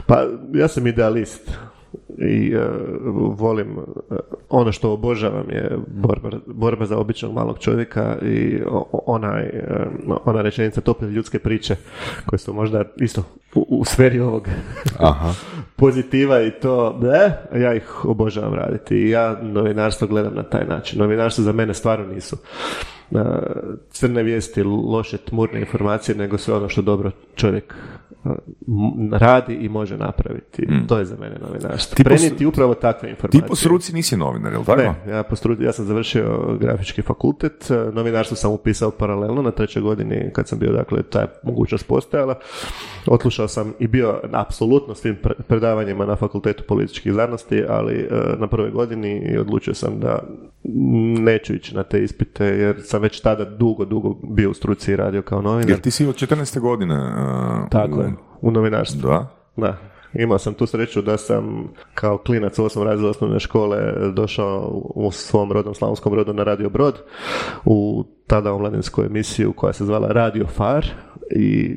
Pa ja sam idealist i volim, ono što obožavam je borba za običnog malog čovjeka i ona rečenica tople ljudske priče koje su možda isto u sferi ovog pozitiva i to, ja ih obožavam raditi i ja novinarstvo gledam na taj način. Novinarstvo za mene stvarno nisu crne vijesti, loše, tmurne informacije, nego sve ono što dobro čovjek radi i može napraviti. To je za mene novinarstvo. Prenijeti upravo takve informacije. Ti po struci nisi novinar, je li tako? Ne, ja sam završio grafički fakultet, novinarstvo sam upisao paralelno na trećoj godini kad sam bio, dakle, ta mogućnost postojala. Otlušao sam i bio apsolutno svim predavanjima na Fakultetu političkih znanosti, ali na prvoj godini odlučio sam da neću ići na te ispite, jer sam već tada dugo bio u struci i radio kao novinar. Jer ti si od 14. godine tako je, u novinarstvu. Da. Imao sam tu sreću da sam kao klinac u 8. razredu osnovne škole došao u svom rodnom Slavonskom Brodu na Radio Brod u tada omladinsku emisiju koja se zvala Radio Far.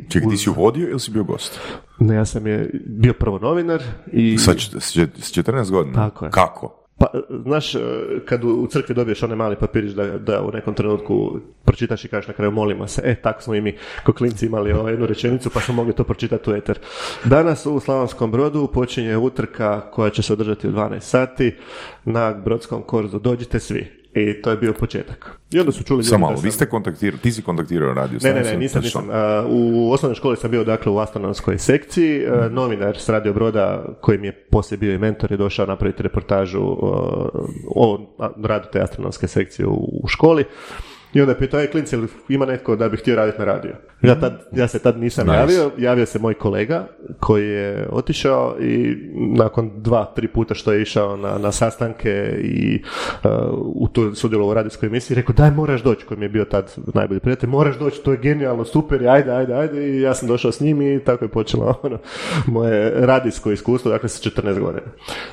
Čekaj, ti si ju vodio ili si bio gost? Ne, ja sam bio prvo novinar. S 14 godina? Tako je. Kako? Pa, znaš, kad u crkvi dobiješ onaj mali papirić da u nekom trenutku pročitaš i kažeš na kraju molimo se, tako smo i mi ko klinci imali jednu rečenicu pa smo mogli to pročitati u eter. Danas u Slavonskom Brodu počinje utrka koja će se održati u 12 sati na Brodskom korzu. Dođite svi. I to je bio početak. I onda su čuli... Samo, vi ste kontaktirali, ti si kontaktirao radio? Ne, nisam. U osnovnoj školi sam bio, dakle, u astronomskoj sekciji. Novinar s Radio Broda, koji mi je poslije bio i mentor, je došao napraviti reportažu o radu te astronomske sekcije u školi. I onda je pitao, klinci, ima netko da bi htio raditi na radio? Ja se tad nisam javio, javio se moj kolega koji je otišao i nakon 2-3 puta što je išao na sastanke i sudjelovao u radijskoj emisiji, rekao daj moraš doći, koji mi je bio tad najbolji prijatelj, moraš doći, to je genijalno, super, i ajde, i ja sam došao s njim i tako je počelo moje radijsko iskustvo, dakle sa 14 godina.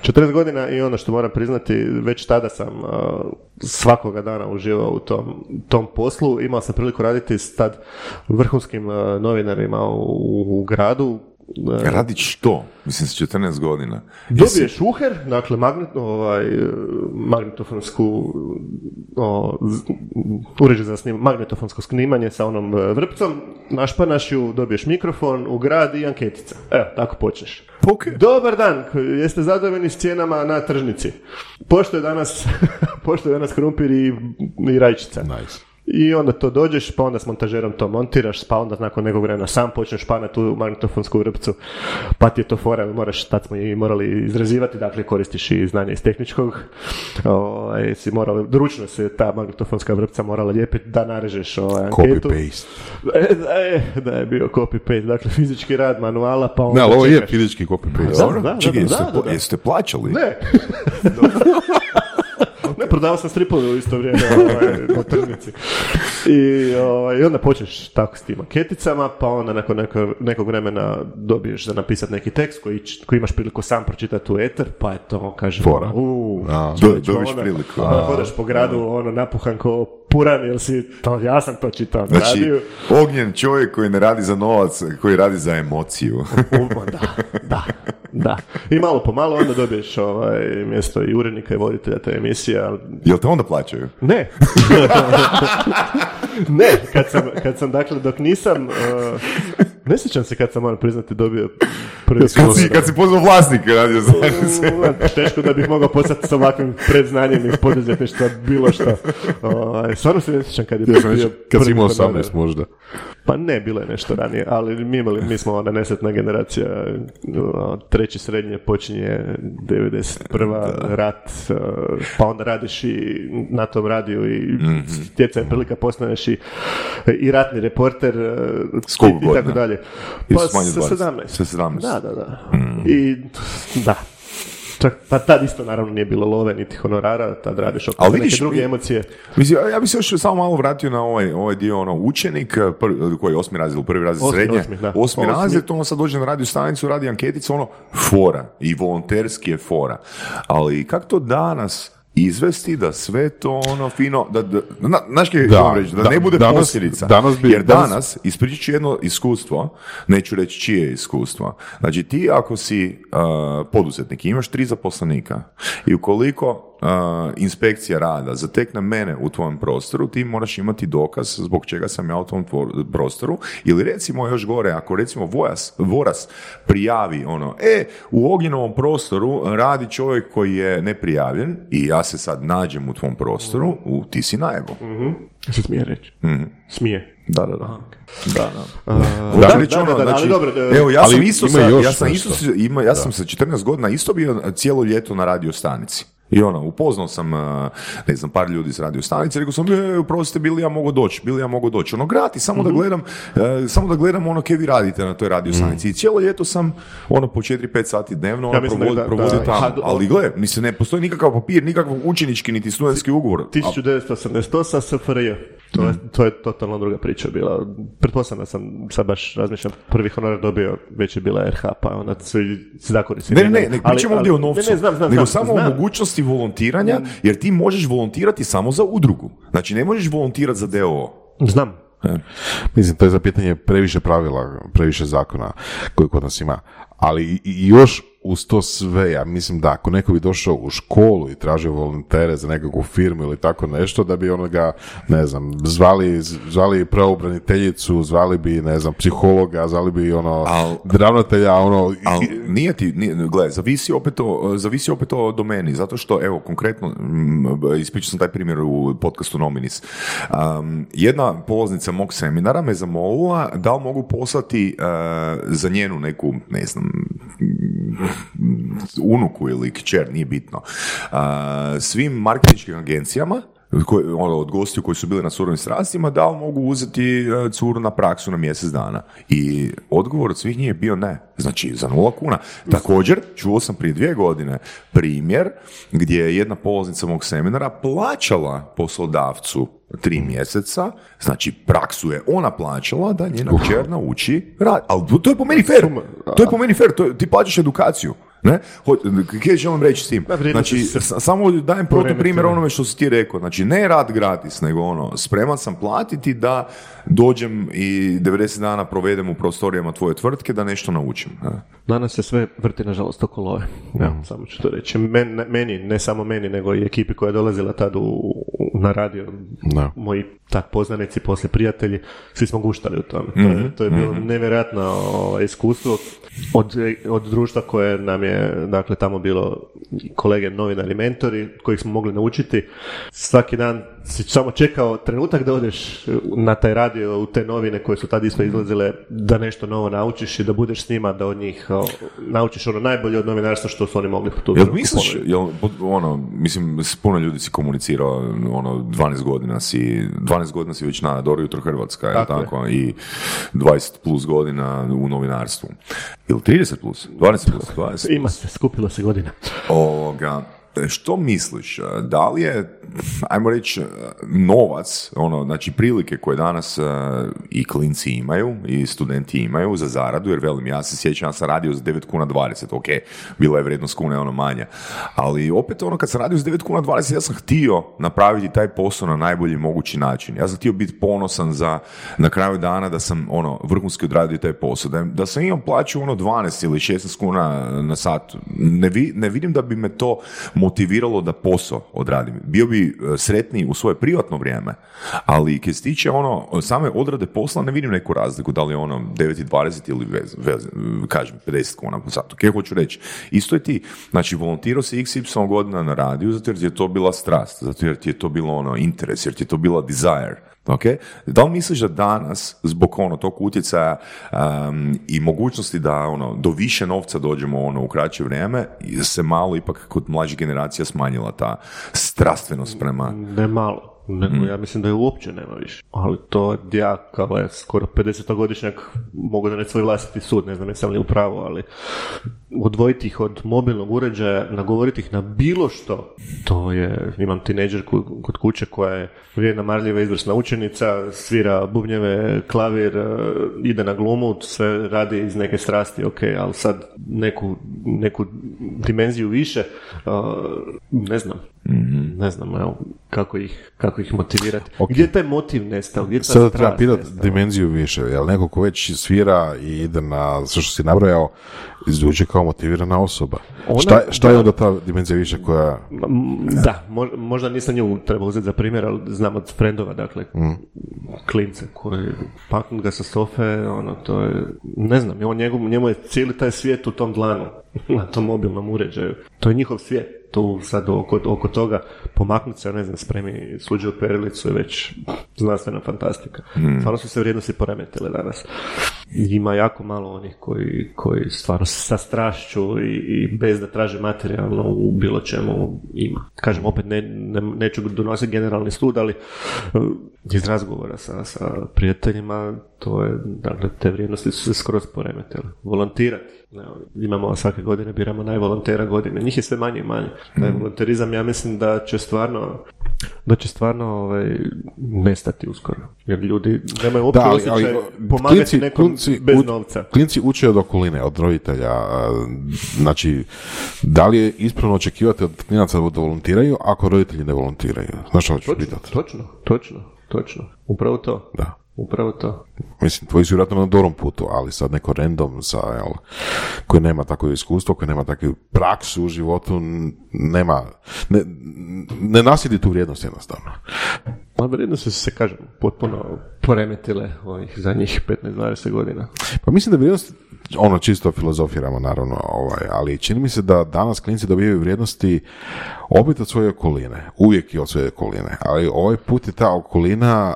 14 godina i ono što moram priznati, već tada sam svakoga dana uživao u tom poslu. Imao sam priliku raditi s tad vrhunskim novinarima u gradu. Radit što? Mislim, s 14 godina. Dobiješ uher, dakle, magnetofonsku uređaj za magnetofonsko snimanje sa onom vrpcom, našpanaš ju, dobiješ mikrofon u grad i anketica. Evo, tako počneš. Okay. Dobar dan, jeste zadovoljni s cijenama na tržnici? Pošto je danas krumpir i rajčica. Nice. I onda to dođeš, pa onda s montažerom to montiraš, pa onda nakon nekog vremena sam počneš španati tu magnetofonsku vrpcu, pa ti je to fora, moraš, tad smo i morali izrezivati, dakle koristiš i znanje iz tehničkog, ručno se ta magnetofonska vrpca morala lijepiti da narežeš anketu. Copy-paste. Da je bio copy-paste, dakle fizički rad manuala, pa onda čekaš. Ne, ovo je fizički copy-paste. Čekaj, jeste plaćali? Ne. Ne, prodavao sam stripove u isto vrijeme na tržnici. I onda počneš tako s tim anketicama, pa onda nakon nekog vremena dobiješ da napisati neki tekst koji imaš priliku sam pročitati u eter, pa je to, kažem, dobiš priliku. Onda hodaš po gradu, napuhan ko puran, jer si to, ja sam to čitao. Znači, radiju. Ognjen, čovjek koji ne radi za novac, koji radi za emociju. Da. I malo po malo onda dobiješ mjesto i urednika i voditelja te emisije. Ali... Jel te onda plaćaju? Ne. Ne, kad sam dakle, dok nisam... Ne sjećam se kad sam, moram priznati, dobio prvi slučaj. Kad si pozvao vlasnika radio zajednice. Teško da bih mogao postati sa ovakvim predznanjem i poduzetništva bilo što. Stvarno se ne sjećam kad je bio prvi slučaj. Kad si imao 18 možda. Pa ne, bilo je nešto ranije, ali mi smo onda nesretna generacija. Treći srednje počinje 91. rat, pa onda radiš i na tom radiju i stjecajem prilika postaneš i ratni reporter i tako dalje. Pa sa 17. Da. I da. Čak, pa tad isto naravno nije bilo love niti honorara, tad radiš oko neke druge emocije. Ja bih se još samo malo vratio na ovaj dio, ono, učenik, koji je osmi razred, prvi razred srednje, osmi razred, ono sad dođe na radio stanicu, radi anketicu, ono, fora, i volonterski je fora. Ali kako to danas izvesti da sve to ono fino, da ne bude posljedica. Jer danas, ispričat ću jedno iskustvo, neću reći čije iskustvo. Znači ti ako si poduzetnik i imaš 3 zaposlenika i ukoliko inspekcija rada zatekne mene u tvojem prostoru, ti moraš imati dokaz zbog čega sam ja u tom prostoru. Ili recimo još gore, ako recimo Voras prijavi ono, u Ognjenovom prostoru radi čovjek koji je neprijavljen i ja se sad nađem u tvom prostoru, ti si najbo. Mm-hmm. Se smije reći. Mm-hmm. Smije. Ja sam sa 14 godina isto bio cijelo ljeto na radio stanici. I ono, upoznao sam, ne znam, par ljudi iz radio stanice, rekao sam, oprostite, bili ja mogu doći. Ono, gratis, samo da gledam, ono, kaj vi radite na toj radio stanici. I cijelo ljeto sam, ono, po 4-5 sati dnevno, ono, provodi tamo. Ali gle, mislim, ne postoji nikakav papir, nikakav učenički, niti studentski ugovor. 1988 sa SFRJ. To je totalno druga priča bila. Pretpostavljam da sam, sad baš razmišljam, prvi honorar dobio, već je bila RH, pa onda se da koristi. Ne, pričamo ovdje o novcu, nego samo o mogućnosti volontiranja, jer ti možeš volontirati samo za udrugu. Znači, ne možeš volontirati za d.o.o. Znam. Mislim, to je za pitanje previše pravila, previše zakona koji kod nas ima. Ali još uz to sve, ja mislim da ako neko bi došao u školu i tražio volontere za nekakvu firmu ili tako nešto, da bi onoga, ne znam, zvali pravobraniteljicu, zvali bi, ne znam, psihologa, zvali bi ono ravnatelja, ono... Al, gledaj, zavisi opet o domeni, zato što, evo, konkretno, ispričao sam taj primjer u podcastu Nominis. Jedna polaznica mog seminara me zamolila da li mogu poslati za njenu neku, ne znam, unuku ili kćer, nije bitno, svim marketinškim agencijama od gostiju koji su bili na Surovim strastima, da li mogu uzeti curu na praksu na mjesec dana. I odgovor od svih njih je bio ne. Znači, za 0 kuna. Također, čuo sam prije 2 godine primjer gdje je jedna polaznica mog seminara plaćala poslodavcu 3 mjeseca, znači praksu je ona plaćala da njena kćer nauči rad. Ali to je po meni fair. Ti plaćaš edukaciju. Kaj želim reći s tim? Znači, samo dajem protuprimjer onome što si ti rekao. Znači, ne rad gratis, nego ono, spreman sam platiti da dođem i 90 dana provedem u prostorijama tvoje tvrtke da nešto naučim. Danas se sve vrti, nažalost, oko love. Samo ću to reći. Meni, ne samo meni, nego i ekipi koja je dolazila tad na radio. No. Moji tak poznanici, poslije prijatelji, svi smo guštali u tome. To je bilo nevjerojatno iskustvo od društva koje nam je, dakle, tamo bilo kolege, novinari, mentori, kojih smo mogli naučiti. Svaki dan si samo čekao trenutak da odeš na taj radio, u te novine koje su tad isto izlazile, da nešto novo naučiš i da budeš s njima, da od njih naučiš ono najbolje od novinarstva što su oni mogli potupiti. Jel misliš, puno ljudi si komunicirao, ono, 12 godina si već na Dobro jutro Hrvatska, je tako? I 20 plus godina u novinarstvu. Ili 30 plus? 12 plus, 20. Skupilo se godina. Što misliš, da li je ajmo reći, novac, ono, znači prilike koje danas i klinci imaju i studenti imaju za zaradu, jer velim, ja se sjećam, ja sam radio za 9,20 kuna, ok, bila je vrijednost kune ono manja, ali opet ono, kad sam radio za 9,20 kuna, ja sam htio napraviti taj posao na najbolji mogući način. Ja sam htio biti ponosan za, na kraju dana, da sam ono, vrhunski odradio taj posao, da sam imao plaću ono 12 ili 16 kuna na sat, ne vidim da bi me to motiviralo da posao odradim. Bio bi sretniji u svoje privatno vrijeme, ali kad se tiče ono, same odrade posla, ne vidim neku razliku, da li je ono 9,20 ili kažem 50 kuna po satu. Kaj hoću reći? Isto je ti, znači volontirao si XY godina na radiju, zato jer ti je to bila strast, zato jer ti je to bilo ono interes, jer ti je to bila desire. Okay? Da li misliš da danas zbog ono tog utjecaja i mogućnosti da ono do više novca dođemo ono u kraće vrijeme, se malo ipak kod mlađih generacija smanjila ta strastvenost prema... Ne malo, nego ja mislim da je uopće nema više. Ali to ja kao je skoro 50-godišnjak mogu da ne svoj vlastiti sud, ne znam jesam li upravo, ali odvojiti ih od mobilnog uređaja, nagovoriti ih na bilo što, to je, imam tinejdžerku kod kuće koja je vrijedna, marljiva, izvrsna učenica, svira bubnjeve, klavir, ide na glumu, sve radi iz neke strasti, ok, ali sad neku dimenziju više, ne znam, evo, kako ih motivirati. Okay. Gdje je taj motiv nestao? Gdje je ta strast nestao? Sada treba pitati dimenziju više, jel neko ko već svira i ide na sve što si nabrojao, izvuče kao motivirana osoba. Šta je onda ta dimenzija više koja... Da, možda nisam nju trebao uzeti za primjer, ali znam od frendova, dakle, klince koji paknu ga sa sofe, ono, to je... Ne znam, njemu je cijeli taj svijet u tom dlanu, na tom mobilnom uređaju. To je njihov svijet. Tu sad oko toga pomaknuti se, ne znam, spremi suđu perilicu je već znanstvena fantastika. Stvarno su se vrijednosti poremetile danas. Ima jako malo onih koji stvarno sa strašću i bez da traže materijalno u bilo čemu ima. Kažem, opet neću donositi generalni sud, ali iz razgovora sa prijateljima, to je, dakle, te vrijednosti su se skroz poremetile. Volontirati. Imamo svake godine, biramo najvolontera godine. Njih je sve manje i manje. Taj volonterizam, ja mislim da će stvarno nestati uskoro. Jer ljudi nemaju uopće osjećaj pomagati nekom bez novca. Klinci uče od okoline, od roditelja. Znači, da li je ispravno očekivati od klinaca da volontiraju ako roditelji ne volontiraju? Znaš što hoću pitati? Točno. Upravo to. Da. Upravo to. Mislim, tvoji su vjerojatno na dobrom putu, ali sad neko random sa, jel, koji nema takvo iskustvo, koji nema takvu praksu u životu, ne nasjedi tu vrijednost jednostavno. A vrijednosti su se, kažem, potpuno poremetile ovih zadnjih 15-20 godina. Pa mislim da vrijednost, ono čisto filozofiramo naravno, ali čini mi se da danas klinci dobijaju vrijednosti opet od svoje okoline, uvijek i od svoje okoline, ali ovaj put je ta okolina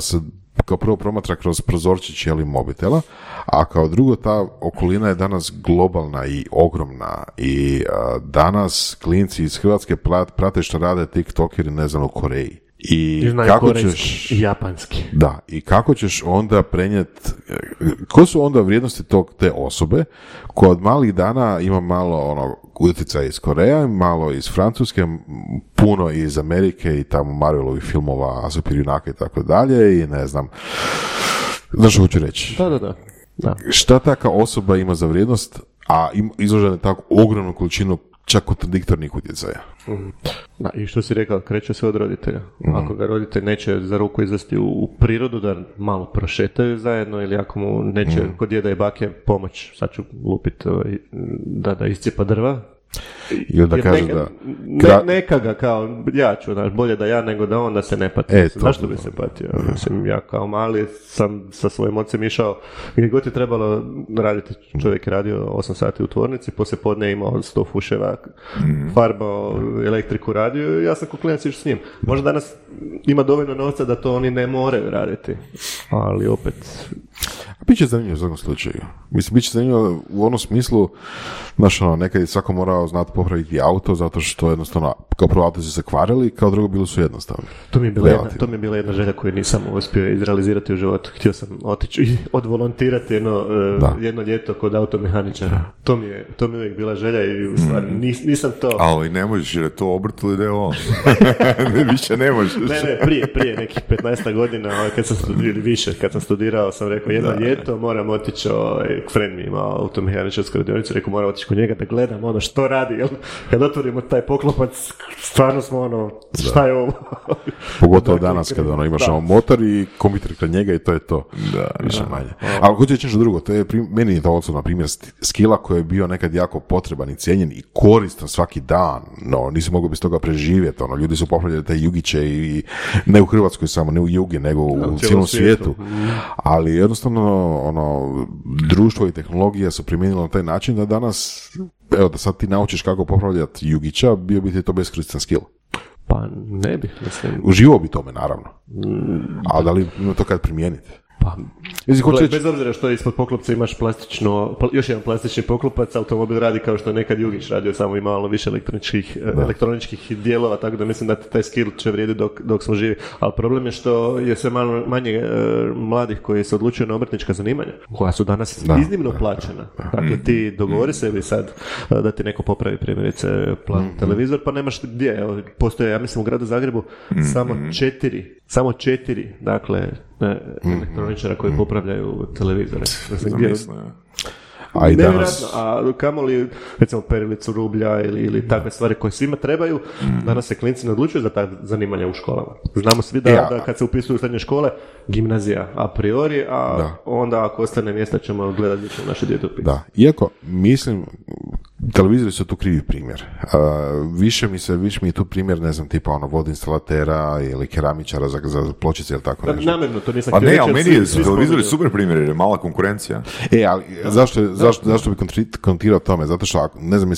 se kao prvo promatra kroz prozorčić ili mobitela, a kao drugo ta okolina je danas globalna i ogromna i danas klinci iz Hrvatske prate što rade tiktokeri, ne znam, u Koreji. I kako ćeš, japanski. Da, i kako ćeš onda prenijeti, ko su onda vrijednosti te osobe koja od malih dana ima malo ono utjeca iz Koreja, malo iz Francuske, puno iz Amerike i tamo Marvelovih filmova, superjunaka i tako dalje i ne znam. Znaš što hoću reći? Da. Šta taka osoba ima za vrijednost, a izložena je tako ogromnu količinu čak kontradiktornih utjecaja. Da, i što si rekao, kreće se od roditelja. Ako ga roditelj neće za ruku izvesti u prirodu, da malo prošetaju zajedno, ili ako mu neće kod djeda i bake pomoć, sad ću lupiti da iscijepa drva. Ili da kaže da... Neka ga kao, ja ću, znaš, bolje da ja nego da on da se ne pati. Zašto bi se patio? Mislim, ja kao mali sam sa svojim ocem išao gdje god je trebalo raditi. Čovjek je radio 8 sati u tvornici, poslijepodne je imao 100 fuševa, farbao elektriku, radio i ja sam kuklinac išao s njim. Možda danas ima dovoljno novca da to oni ne moraju raditi, ali opet... Biće zanimljivo u svakom slučaju. Mislim, biće zanimljivo u onom smislu, znaš, ono, nekad je svako morao znati popraviti auto zato što jednostavno kao prvo auto su se kvarili, kao drugo bili su jednostavni. To mi je bila jedna želja koju nisam uspio izrealizirati u životu. Htio sam otići i odvolontirati jedno ljeto kod automehaničara. To mi je uvijek bila želja i u stvari nisam to... Ali ne možeš jer je to obrt ili da je on. Više ne možeš. Ne, prije nekih 15 godina kad sam studirao sam rekao jedno ljeto moram otići, friend mi imao automehaničarsku radionicu, rekao moram otići kod njega da gledam ono što radi. Kad otvorimo taj poklopac, stvarno smo šta je ovo? Pogotovo danas kada imaš motor i kompjuter kod njega i to je to. Više manje. Ali hoću reći nešto drugo, to je meni je to osobno primjer skila koji je bio nekad jako potreban i cijenjen i koristan svaki dan, nisi mogao bez toga preživjeti, ljudi su popravljali te jugiće i ne u Hrvatskoj samo, ne u jugi, nego u cijelom svijetu. Ali jednostavno, društvo i tehnologija su primijenilo na taj način da danas, evo da sad ti naučiš kako popravljati jugića, bio bi ti to beskoristan skill. Pa ne bih, mislim. Uživao bi tome, naravno. A da li to kad primijenite? Bez obzira što ispod poklopca imaš još jedan plastični poklopac, automobil radi kao što je nekad Jugić radio, samo ima malo više elektroničkih dijelova, tako da mislim da taj skill će vrijediti dok smo živi. Ali problem je što je sve malo manje mladih koji se odlučuju na obrtnička zanimanja, koja su danas iznimno plaćena. Dakle, ti dogovori se ili sad da ti neko popravi primjerice televizor, pa nemaš gdje. Evo, postoje, ja mislim, u gradu Zagrebu samo četiri, dakle, elektroničara koji popravljaju televizore. Nevjerojatno, a kamoli recimo perilicu rublja ili takve stvari koje svima trebaju, danas se klinci ne odlučuju za ta zanimanja u školama. Znamo svi da kad se upisuju u srednje škole, gimnazija a priori, onda ako ostane mjesta ćemo gledati gdje će naše dijete upisati. Da, iako mislim, televizori su tu krivi primjer. Više mi je tu primjer, ne znam, tipa vodoinstalatera ili keramičara za pločice ili tako nešto. Namjerno, to nisam htio reći. Pa ne, ali meni je televizori super primjer jer je mala konkurencija. Ali zašto bi kontirao tome? Zato što, ne znam,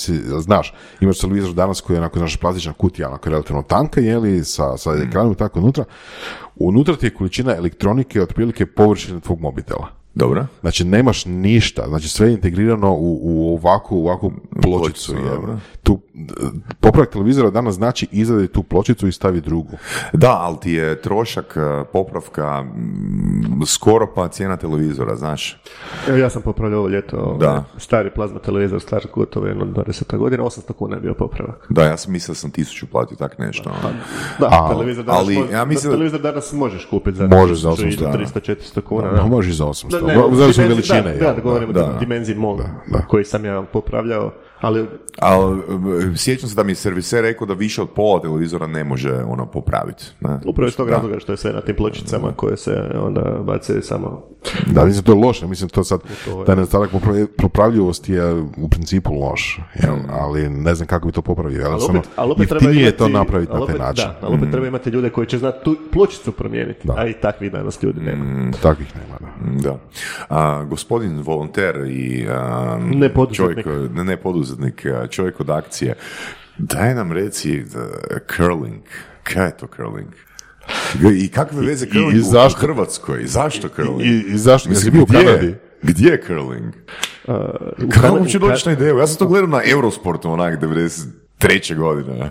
imaš televizor danas koji je onako, znaš, plastična kutija, onako relativno tanka, jeli, sa ekranom i tako unutra. Unutra ti je količina elektronike otprilike površine tvog mobitela. Dobro. Znači, nemaš ništa. Znači, sve je integrirano u ovakvu pločicu. Popravak televizora danas znači izradi tu pločicu i stavi drugu. Da, ali ti je trošak popravka skoro pa cijena televizora, znaš. Evo, ja sam popravljao ovo ljeto stari plazma televizor, star gotovo jedno 20 godina, 800 kuna je bio popravak. Da, ja sam mislio da sam 1000 platio, tak nešto. Televizor danas možeš kupiti za 300-400 kuna. Možeš za 800. Da, govorimo o dimenziji mola koji sam ja popravljao. Ali sjećam se da mi je serviser rekao da više od pola televizora ne može popraviti. Ne? Upravo iz tog razloga što je sve na tim pločicama koje se onda bace samo... Da, mislim to je loše, mislim to sad, taj nedostatak popravljivosti je u principu loš, ali ne znam kako bi to popravio, ali jeftinije je to napraviti na taj način. Da, ali opet treba imati ljude koji će znati tu pločicu promijeniti, a i takvih danas ljudi nema. Takvih nema, da. Gospodin volonter i nepoduzetnik, čovjek od akcije, daj nam reci curling, kaj je to curling? I kakve veze curling u Hrvatskoj? Zašto curling? I zašto? Mislim, bio u Kanadi. Gdje je curling? Kako ću doći na ideju? Ja sam to gledao na Eurosportu onak 93. godine.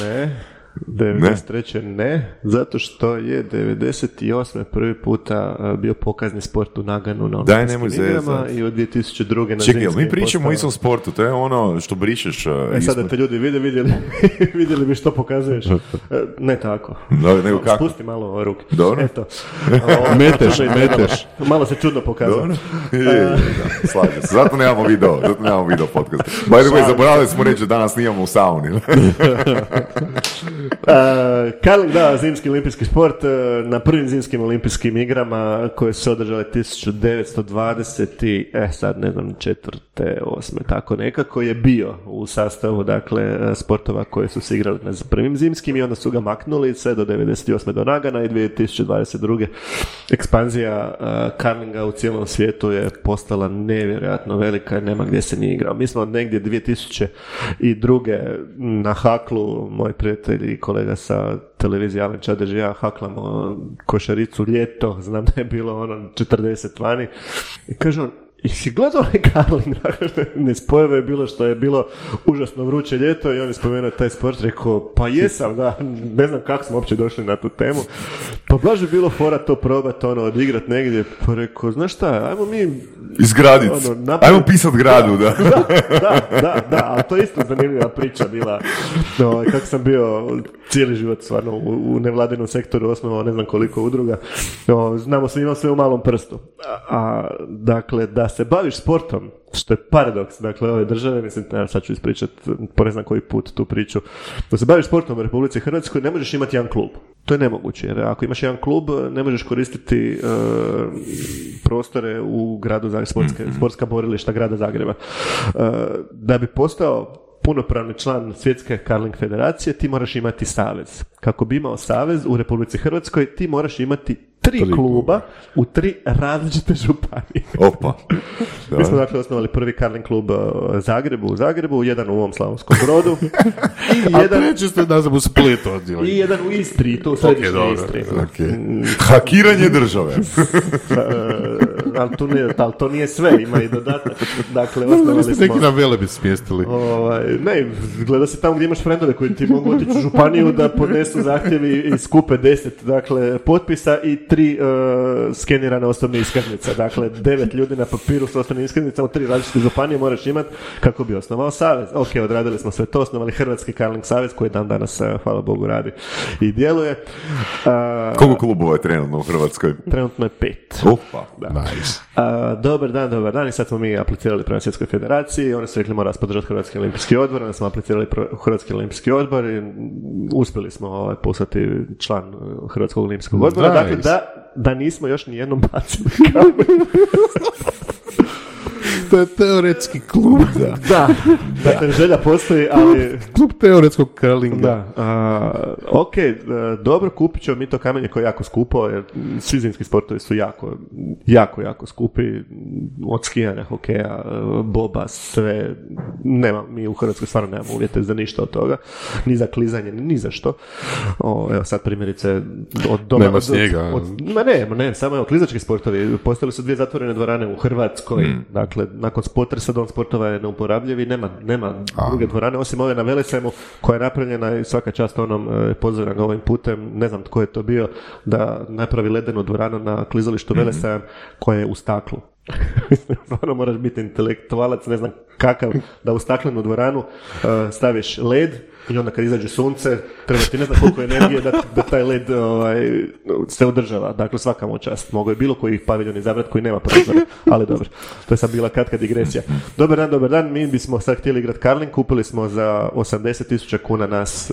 Ne, 93. ne, zato što je 98. prvi puta bio pokazni sport u Naganu na olimpijskim igrama i od 2002. na zimskim. Čekaj, mi pričamo o istom sportu, to je ono što brišeš. Sad da te ljudi vidjeli bi što pokazuješ. Ne tako. Nego kako? Spusti malo ruke. Dobro. Eto. Meteš. Malo se čudno pokazuje. Dobro. Slažem se. Zato nemamo video, podcast. By the way, zaboravili smo reći da danas nijamo u sauni. Curling, da, zimski olimpijski sport, na prvim zimskim olimpijskim igrama koje su se održale 1920, sad ne znam, 4., 8. tako nekako je bio u sastavu, dakle, sportova koje su se igrali na prvim zimskim i onda su ga maknuli sve do 98. do Nagana i 2022. ekspanzija curlinga u cijelom svijetu je postala nevjerojatno velika, nema gdje se nije igrao. Mi smo od negdje 2002. na Haklu, moj prijatelj i kolega sa televizije Alen Čadrži, ja haklamo košaricu ljeto, znam da je bilo 40 vani. I kaže on, I si gledao onaj curling, ne spojava je bilo što je bilo užasno vruće ljeto i on je spomenuo taj sport, rekao, pa jesam, da, ne znam kako smo uopće došli na tu temu. Pa baš je bilo fora to probat, ono, odigrat negdje, pa rekao, znaš šta, ajmo mi... Izgradit, ono, ajmo pisat gradu, da. Da, ali to je isto zanimljiva priča bila, no, kako sam bio cijeli život stvarno u nevladinom sektoru, osnovao ne znam koliko udruga, no, znamo se, imam sve u malom prstu. Dakle, da se baviš sportom, što je paradoks, dakle, ove države, mislim, sad ću ispričat, ne znam koji put tu priču, da se baviš sportom u Republici Hrvatskoj, ne možeš imati jedan klub. To je nemoguće, jer ako imaš jedan klub, ne možeš koristiti prostore u gradu Zagreba, sportska borilišta grada Zagreba. Da bi postao punopravni član Svjetske Curling Federacije, ti moraš imati savez. Kako bi imao savez u Republici Hrvatskoj, ti moraš imati 3 kluba u 3 različite županije. Opa. Mi smo dakle osnovali prvi curling klub u Zagrebu, jedan u ovom Slavonskom Brodu. A treći ste nazvam u Splitu. I jedan u Istri, to u središnjoj Istri. Okay. Hakiranje države. Ali to nije sve, ima i dodatak. Dakle, osnovali smo... Neki na vele bi smjestili. Ne, gleda se tamo gdje imaš frendove koji ti mogu otići u županiju da podnesu zahtjevi i skupe 10 dakle, potpisa i 3 skenirane osobne iskaznice. Dakle, 9 ljudi na papiru s osobnim iskaznicama, 3 različite županije moraš imati kako bi osnovao savez. Ok, odradili smo sve to, osnovali Hrvatski curling savez koji dan danas, hvala Bogu, radi i djeluje. Koliko klubova je trenutno u Hrvatskoj? Trenutno je 5. Opa, da. Nice. Dobar dan. I sad smo mi aplicirali prema Svjetskoj federaciji. Oni su rekli mora podržati Hrvatski olimpijski odbor. Onda smo aplicirali Hrvatski olimpijski odbor i uspjeli smo postati član Hrvatskog olimpijskog odbora. Nice. Dakle, da nismo još ni jednom bacili kamen. To je teoretski klub, da. Dakle, želja postoji, ali... Klub teoretskog curlinga. Da. Dobro, kupit ćemo mi to kamenje koje je jako skupo, jer svi zimski sportovi su jako, jako, jako skupi. Od skijanja, hokeja, boba, sve. Mi u Hrvatskoj stvarno nemamo uvjete za ništa od toga. Ni za klizanje, ni za što. Evo sad primjerice od doma... Nema snijega. Samo klizački sportovi. Postali su 2 zatvorene dvorane u Hrvatskoj. Dakle, nakon potresa dom sportova je neuporabljiv i nema druge dvorane, osim ove na Velesajmu koja je napravljena i svaka čast onom pozdravljam ovim putem, ne znam tko je to bio, da napravi ledenu dvoranu na klizalištu Velesajam koja je u staklu. Ono moraš biti intelektualac, ne znam kakav, da u staklenu dvoranu staviš led i onda kad izađe sunce, treba ti ne znam koliko energije da taj led se održava. Dakle, svaka mu čast. Mogu je bilo koji paviljon izabrati koji nema prozore, ali dobro. To je sad bila kratka digresija. Dobar dan. Mi bismo sad htjeli igrati curling. Kupili smo za 80.000 kuna, nas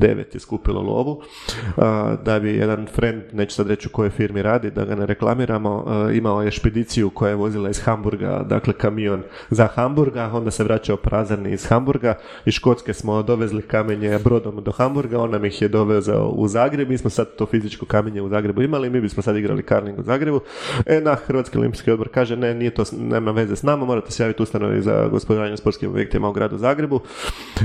9 je skupilo lovu. Da bi jedan friend, neću sad reći u kojoj firmi radi, da ga ne reklamiramo, imao je špediciju koja je vozila iz Hamburga, dakle kamion za Hamburga, onda se vraćao prazan iz Hamburga. Iz Škotske smo dovezli kamenje brodom do Hamburga, on nam ih je dovezao u Zagreb, mi smo sad to fizičko kamenje u Zagrebu imali, mi bismo sad igrali curling u Zagrebu, Hrvatski olimpijski odbor kaže ne, nije to, nema veze s nama, morate se javiti ustanovi za gospodaranje sportskim objektima u gradu Zagrebu,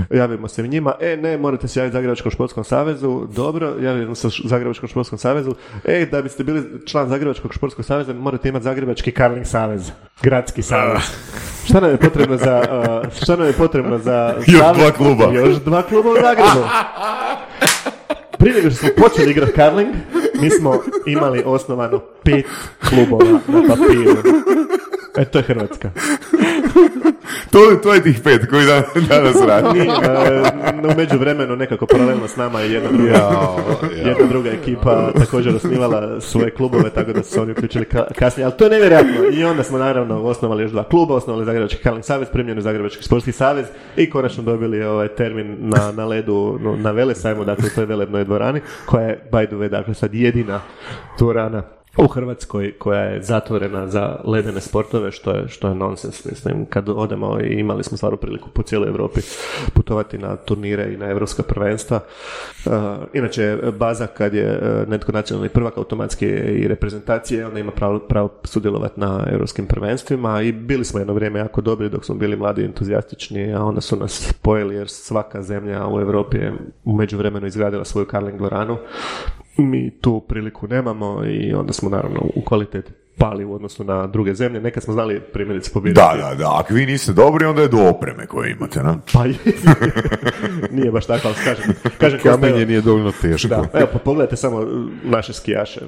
javimo se njima, ne, morate se javiti Zagrebačkom športskom savezu, dobro, javimo se Zagrebačkom športskom savezu, da biste bili član Zagrebačkog športskog saveza, morate imati Zagrebački curling savez, gradski savez. Šta nam je potrebno za... još 2 kluba. Još 2 kluba u Zagrebu. Prije nego što smo počeli igrati curling, mi smo imali osnovano 5 klubova na papiru. To je Hrvatska. To je tih 5 koji danas radi. U međuvremenu nekako paralelno s nama je jedna druga ekipa također osnivala svoje klubove, tako da su se oni uključili kasnije, ali to je nevjerojatno. I onda smo naravno osnovali još 2 kluba, osnovali Zagrebački curling savez, primljeni Zagrebački sportski savez i konačno dobili ovaj termin na ledu, na Velesajmu, dakle u toj velednoj dvorani, koja je by the way, dakle sad jedina dvorana u Hrvatskoj koja je zatvorena za ledene sportove, što je nonsens. Mislim, kad odemo i imali smo stvarno priliku po cijeloj Europi putovati na turnire i na evropska prvenstva. Inače, baza kad je netko nacionalni prvak automatski i reprezentacije, onda ima pravo sudjelovati na europskim prvenstvima i bili smo jedno vrijeme jako dobri dok smo bili mladi i entuzijastični, a onda su nas spojili jer svaka zemlja u Europi je u međuvremenu izgradila svoju curling dvoranu. Mi tu priliku nemamo i onda smo naravno u kvaliteti pali u odnosu na druge zemlje. Nekad smo znali primjerice pobijediti. Da. Ako vi niste dobri, onda je do opreme koje imate, ne? Pa je. Nije baš tako, ali kažem... Kamenje nije dovoljno teško. Da. Evo, pogledajte samo naše skijaše.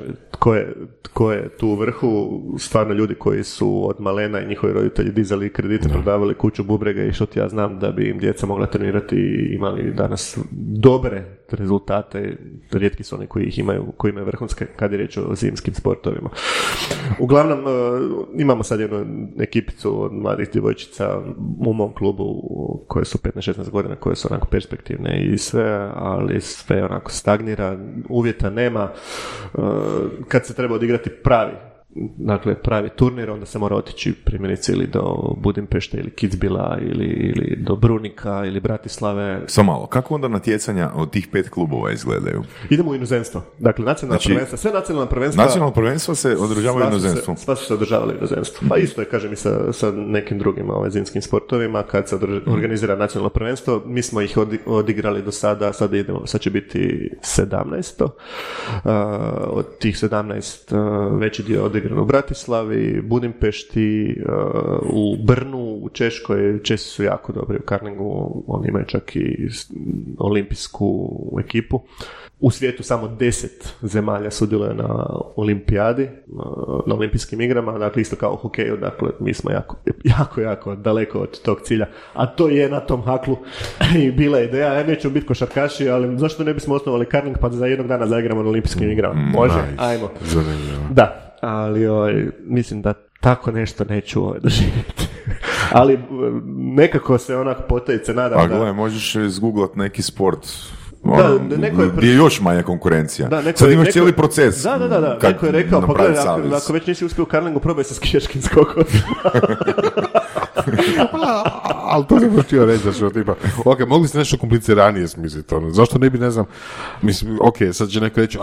Tko je tu u vrhu? Stvarno ljudi koji su od malena i njihovi roditelji dizali kredite, prodavali kuću, bubrege i što ti ja znam, da bi im djeca mogla trenirati i imali danas dobre rezultate. Rijetki su oni koji ih imaju, koji imaju vrhunske, kad je riječ o zimskim sportovima. Uglavnom, imamo sad jednu ekipicu od mladih djevojčica u mom klubu koje su 15-16 godina, koje su onako perspektivne i sve, ali sve onako stagnira, uvjeta nema. Kad se treba odigrati pravi turnir, onda se mora otići primjerice ili do Budimpešte ili Kitzbühela ili do Brunika ili Bratislave. Samo malo, kako onda natjecanja od tih 5 klubova izgledaju? Idemo u inozemstvo. Dakle, nacionalna prvenstva se održavaju u inozemstvu. Sva su se održavali u inozemstvu. Pa isto je, kažem, i sa nekim drugim zimskim sportovima, kad se organizira nacionalno prvenstvo, mi smo ih odigrali do sada, sad će biti 17. Od tih 17 veći dio odigran u Bratislavi, Budimpešti, u Brnu, u Češkoj. Česi su jako dobri u karlingu, oni imaju čak i olimpijsku ekipu. U svijetu samo 10 zemalja sudjeluje na olimpijadi, na olimpijskim igrama, dakle isto kao u hokeju, dakle mi smo jako daleko od tog cilja, a to je na tom haklu i bila ideja, ja neću biti košarkaši, ali zašto ne bismo osnovali karling pa za jednog dana zaigramo na olimpijskim igrama? Može? Nice. Ajmo. Zanimljivo. Da. Ali mislim da tako nešto neću doživjeti. Ali nekako se onako potajice nadam da... A gledaj, možeš izgooglat neki sport... gdje je još manja konkurencija. Sad imaš cijeli proces. Da, neko je rekao, pogledaj, ako već nisi uspio u karlingu, probaj sa skijaškim skokom. Ali to sam htio reći, ok, mogli ste nešto kompliciranije smisliti, ono. Zašto ne bi, ne znam, mislim, ok, sad će neko reći,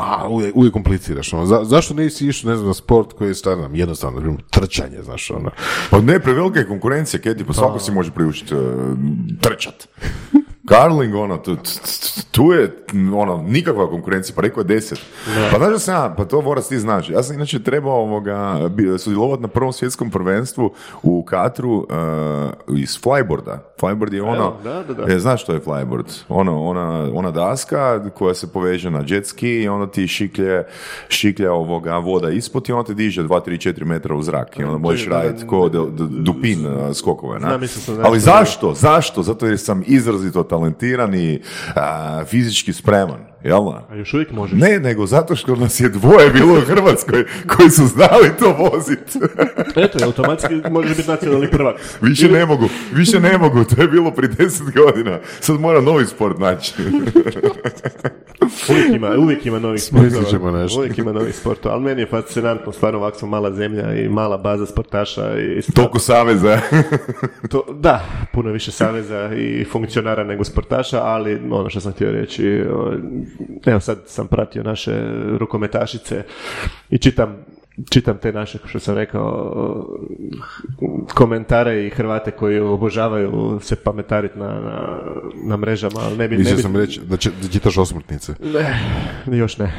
uvijek kompliciraš, ono. Zašto ne si išao, ne znam, na sport koji je stvarno jednostavno, trčanje, znaš, ono. Pa ne, prevelika je konkurencija, Kedi, pa svako si može priučiti trčat. Karling, ono, tu je, ono, nikakva konkurencija, pa rekao je 10. Pa znaš da sam ja, pa to Vorac ti znaš, ja sam inače trebao sudjelovati na prvom svjetskom prvenstvu u Katru iz flyboarda. Flyboard je ono, znaš što je flyboard? Ono, ona daska koja se poveže na jet ski i onda ti šiklja voda ispod i ona te diže 2-3-4 metra u zrak i onda možeš raditi ko dupin skokove. Ali zašto? Zašto? Zato jer sam izrazito talentiran i fizički spreman, jel da? A još uvijek možeš? Ne, nego zato što nas je dvoje bilo u Hrvatskoj koji su znali to voziti. Eto, automatski možeš biti nacionalni prvak. Više ne mogu, to je bilo prije 10 godina. Sad moram novi sport naći. Uvijek ima novih sportova. Uvijek ima novih sportova, ali meni je fascinantno, stvarno ovako smo mala zemlja i mala baza sportaša. Toliko saveza. Da, puno više saveza i funkcionara nego sportaša, ali ono što sam htio reći, evo sad sam pratio naše rukometašice i čitam te naše, što sam rekao, komentare i Hrvate koji obožavaju se pametariti na mrežama, ali ne bi... sam reći da čitaš osmrtnice. Ne, još ne.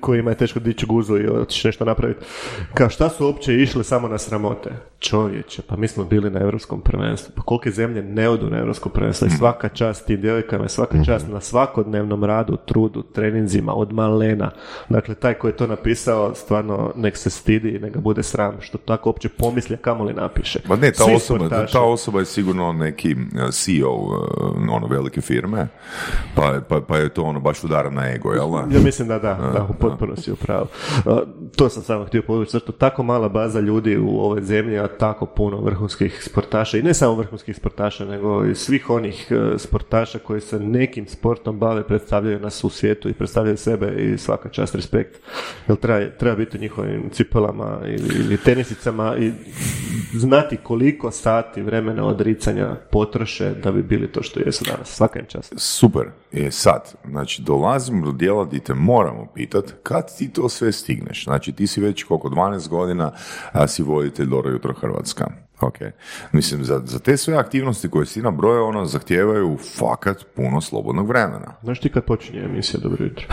Kojima je teško dići guzu i otići nešto napraviti. Kao šta su uopće išle samo na sramote? Čovječe, pa mi smo bili na Europskom prvenstvu. Pa kolike zemlje ne odu na Europsko prvenstvo i svaka čast tim djevojkama, svaka čast na svakodnevnom radu, trudu, treninzima, od malena. Dakle, taj koji je to napisao, stvarno nek se stidi, nek ga bude sram što tako uopće pomislja, kamo li napiše. Ma ne, ta osoba je sigurno neki CEO velike firme, pa je to baš udara na ego, jel da? Ja mislim da u potpunosti upravo. To sam samo htio podvući, zato tako mala baza ljudi u ovoj zemlji, a tako puno vrhunskih sportaša, i ne samo vrhunskih sportaša, nego i svih onih sportaša koji se nekim sportom bave, predstavljaju nas u svijetu i predstavljaju sebe, i svaka čast, respekt. Jel treba biti njihovim cipelama ili tenisicama i znati koliko sati vremena odricanja potroše da bi bili to što jesu danas. Svaka im čast. Super. Sad, znači, dolazimo do dijela gdje te moramo pitati kad ti to sve stigneš. Znači, ti si već koliko, 12 godina si voditelj Dobro jutro Hrvatska. Ok. Mislim, za te sve aktivnosti koje si nabrojao, zahtijevaju fakat puno slobodnog vremena. Znaš ti kad počinje emisija Dobro jutro?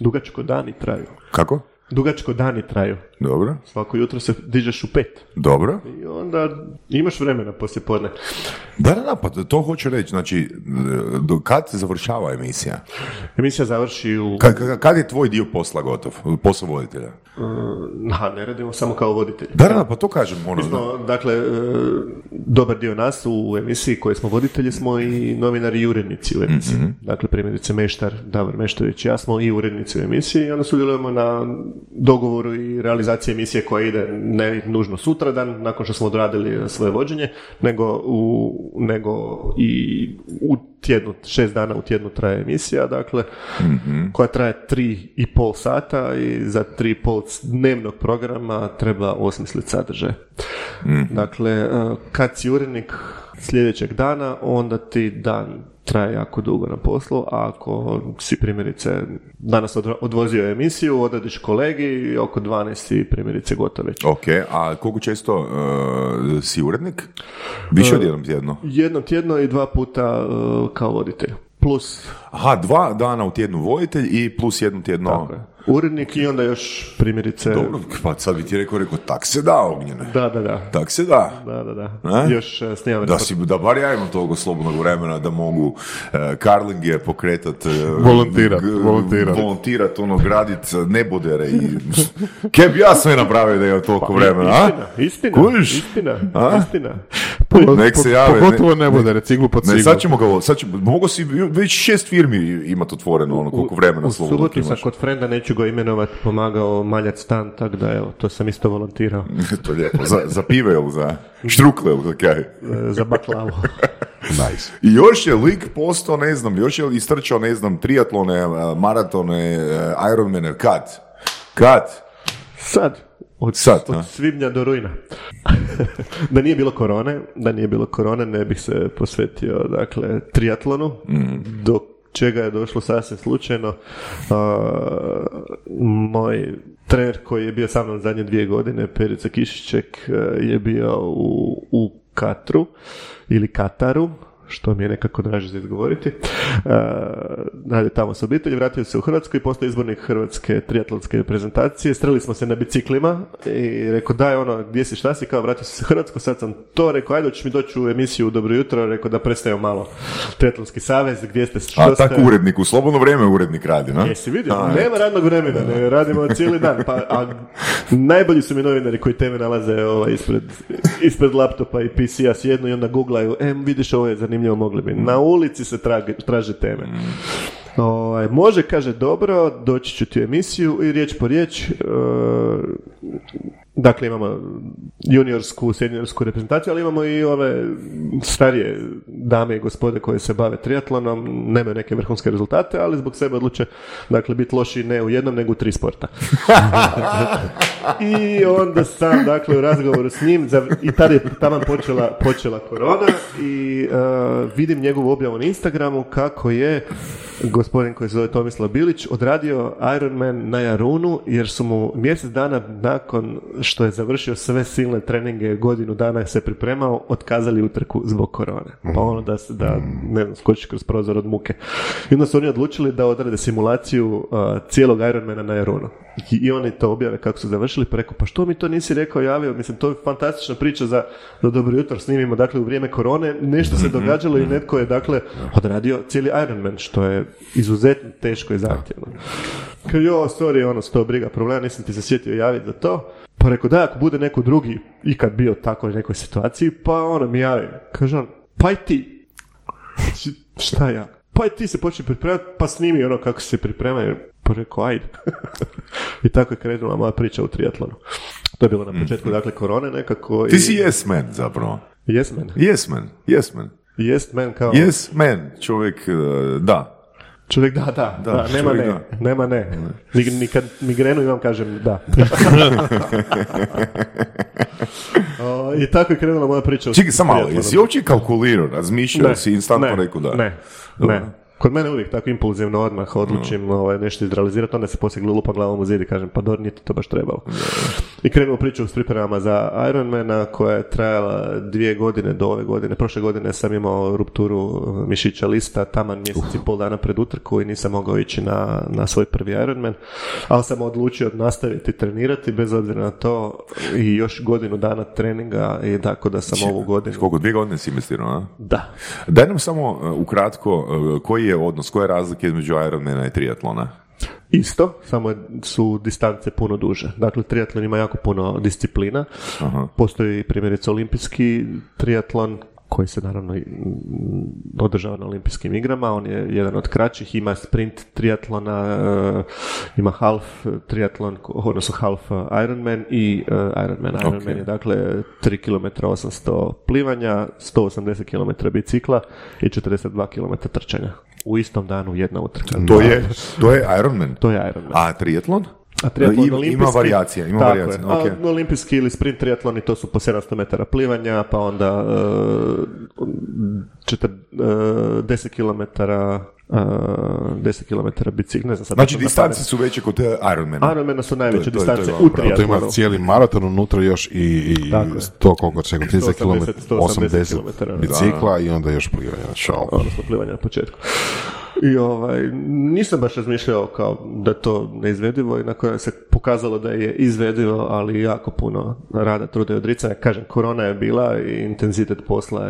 Dugačko dani traju. Kako? Dugačko dani traju. Dobro. Svako jutro se dižeš u 5. Dobro. I onda imaš vremena poslije podne. Da, pa to hoću reći. Znači, kad se završava emisija? Emisija završi u... Kad je tvoj dio posla gotov? Posao voditelja? Ne radimo samo kao voditelj. Da, pa to kažem. Dakle, dobar dio nas u emisiji koje smo voditelji smo i novinari i urednici u emisiji. Mm-hmm. Dakle, primjerice Meštar, Davor Meštović, ja smo i urednici u emisiji i onda sudjelujemo na dogovoru i realizaciji emisije koja ide ne nužno sutradan, nakon što smo odradili svoje vođenje, nego u tjednu, 6 dana u tjednu traje emisija, dakle, mm-hmm. koja traje 3,5 sata i za 3,5 dnevnog programa treba osmisliti sadržaj. Mm-hmm. Dakle, kad si urednik sljedećeg dana, onda ti dan traje jako dugo na poslu, a ako si primjerice danas odvozio emisiju, odadiš kolegi i oko 12 primjerice gotove. Ok, a koliko često si urednik? Više od jednom tjedno? Jednom tjedno i 2 puta kao voditelj. Plus... Aha, 2 dana u tjednu voditelj i plus jednom tjedno... Tako je. Urednik i onda još primjerice... Dobro, pa sad bi ti rekao, tak se da, Ognjene. Da. Tak se da. Da. Još snimam. Da bar ja imam toliko slobodnog vremena da mogu karlinge pokretat... Volontirat, gradit nebodere i... Keb ja sve napravio da imam toliko vremena, a? Istina. Nek se jave. Pogotovo nebodere, ciglu po ciglu. Ne, sad ćemo ga... Mogu si već 6 firmi imat otvoreno, ono koliko vremena slobodno imaš. U subotu sam kod frenda, neću go imenovati, pomagao maljat stan, tako da evo, to sam isto volontirao. To je lijepo. Za pive ili za štrukle ili kaj? Za baklavu. Nice. I još je lik postao, još je istrčao, triatlone, maratone, Ironmane, kad? Od svibnja do rujna. Da nije bilo korone, ne bih se posvetio, dakle, triatlonu, dok čega je došlo sasvim slučajno. Moj trener koji je bio sa mnom zadnje 2 godine, Perica Kišićek, je bio u Katru ili Kataru, što mi je nekako draže za izgovoriti. Nadio tamo s obitelji, vratio se u Hrvatsku i postao izbornik Hrvatske triatlonske reprezentacije. Strelili smo se na biciklima i rekao, daj ono, gdje si, šta si, kao vratio se u Hrvatsku, sad sam to, rekao, ajde, ćeš mi doći u emisiju u Dobro jutro, rekao da prestaje malo triatlonski savez, gdje ste, što ste... A tako urednik, u slobodno vrijeme urednik radi, na? Jesi vidio, nema radnog vremena, ne radimo cijeli dan, a najbolji su mi novinari koji teme nalaze ispred laptopa i PC-a sjednu i onda googlaju, vidiš ovo je zanimljivo, mogli bi. Na ulici se traže teme. Može, kaže, dobro, doći ću ti u emisiju i riječ po riječ. Dakle, imamo juniorsku, seniorsku reprezentaciju, ali imamo i ove starije dame i gospode koje se bave triatlonom, nemaju neke vrhunske rezultate, ali zbog sebe odluče, dakle, biti loši ne u jednom, nego u 3 sporta. I onda sam, dakle, u razgovoru s njim, i tada je tamo počela korona i vidim njegovu objavu na Instagramu kako je gospodin koji se zove Tomislav Bilić odradio Ironman na Jarunu, jer su mu mjesec dana nakon što je završio sve silne treninge, godinu dana se pripremao, otkazali utrku zbog korone. Pa ono da skočiš kroz prozor od muke. I onda su oni odlučili da odrade simulaciju cijelog Ironmana na Jarunu. I oni to objave kako su završili, pa rekao, pa što mi to nisi rekao, javio, mislim, to je fantastična priča za Dobro jutro, snimimo, dakle, u vrijeme korone, nešto se događalo i netko je, dakle, odradio cijeli Ironman, što je izuzetno teško i zahtjevno. Kao, sto briga, problema, nisam ti se sjetio javiti za to. Pa rekao, da, ako bude neko drugi ikad bio tako u nekoj situaciji, pa ono mi javi. Kaže on, pa i ti. Šta ja? Pa i ti se počne pripremati, pa snimi ono kako se pripremaju. Pa rekao, ajde. I tako je krenula moja priča u triatlonu. To je bilo na početku, dakle, korone nekako. Ti si yes man zapravo. Yes man, čovjek, da. Čovjek da, nema ne. Ni kad migrenu imam, kažem da. I tako je krenula moja priča. Čekaj, sam malo, jesi uopće kalkulirao, razmišljao si, instantno rekao da? Ne. Kod mene uvijek tako impulzivno odmah odlučim nešto izrealizirati, onda se poslije lupam glavom u zid i kažem pa dobro, nije to baš trebalo. I krenuo priču s pripremama za Ironmana koja je trajala 2 godine do ove godine. Prošle godine sam imao rupturu mišića lista taman mjesec i pol dana pred utrku i nisam mogao ići na svoj prvi Ironman, ali sam odlučio nastaviti trenirati bez obzira na to i još godinu dana treninga i tako da sam ovu godinu... Koliko, 2 godine si investirao, a? Da. Daj nam samo ukratko koji je odnos, koja je razlika između Ironmana i triatlona? Isto, samo su distance puno duže. Dakle, triatlon ima jako puno disciplina. Aha. Postoji primjerice olimpijski triatlon koji se naravno održava na olimpijskim igrama, on je jedan od kraćih, ima sprint triatlona, ima half triatlon, odnosno half Ironman i Ironman. Ironman je dakle 3 km 800 plivanja, 180 km bicikla i 42 km trčanja. U istom danu jedna utrka. To je Ironman? To je Ironman. A triatlon? Ima varijacija. Okay. Olimpijski ili sprint triatloni, to su po 700 metara plivanja, pa onda 10 km bicikl, ne znam sad. Znači distance su veće kod Ironmana. Ironmana su najveće distance u triatlonu. To ima cijeli maraton unutra još i 100 koliko će, 30 km, 80 bicikla i onda još plivanja. Odnosno plivanja na početku. I nisam baš razmišljao kao da je to neizvedivo i na koje se pokazalo da je izvedivo, ali jako puno rada, truda i odricanja. Kažem, korona je bila i intenzitet posla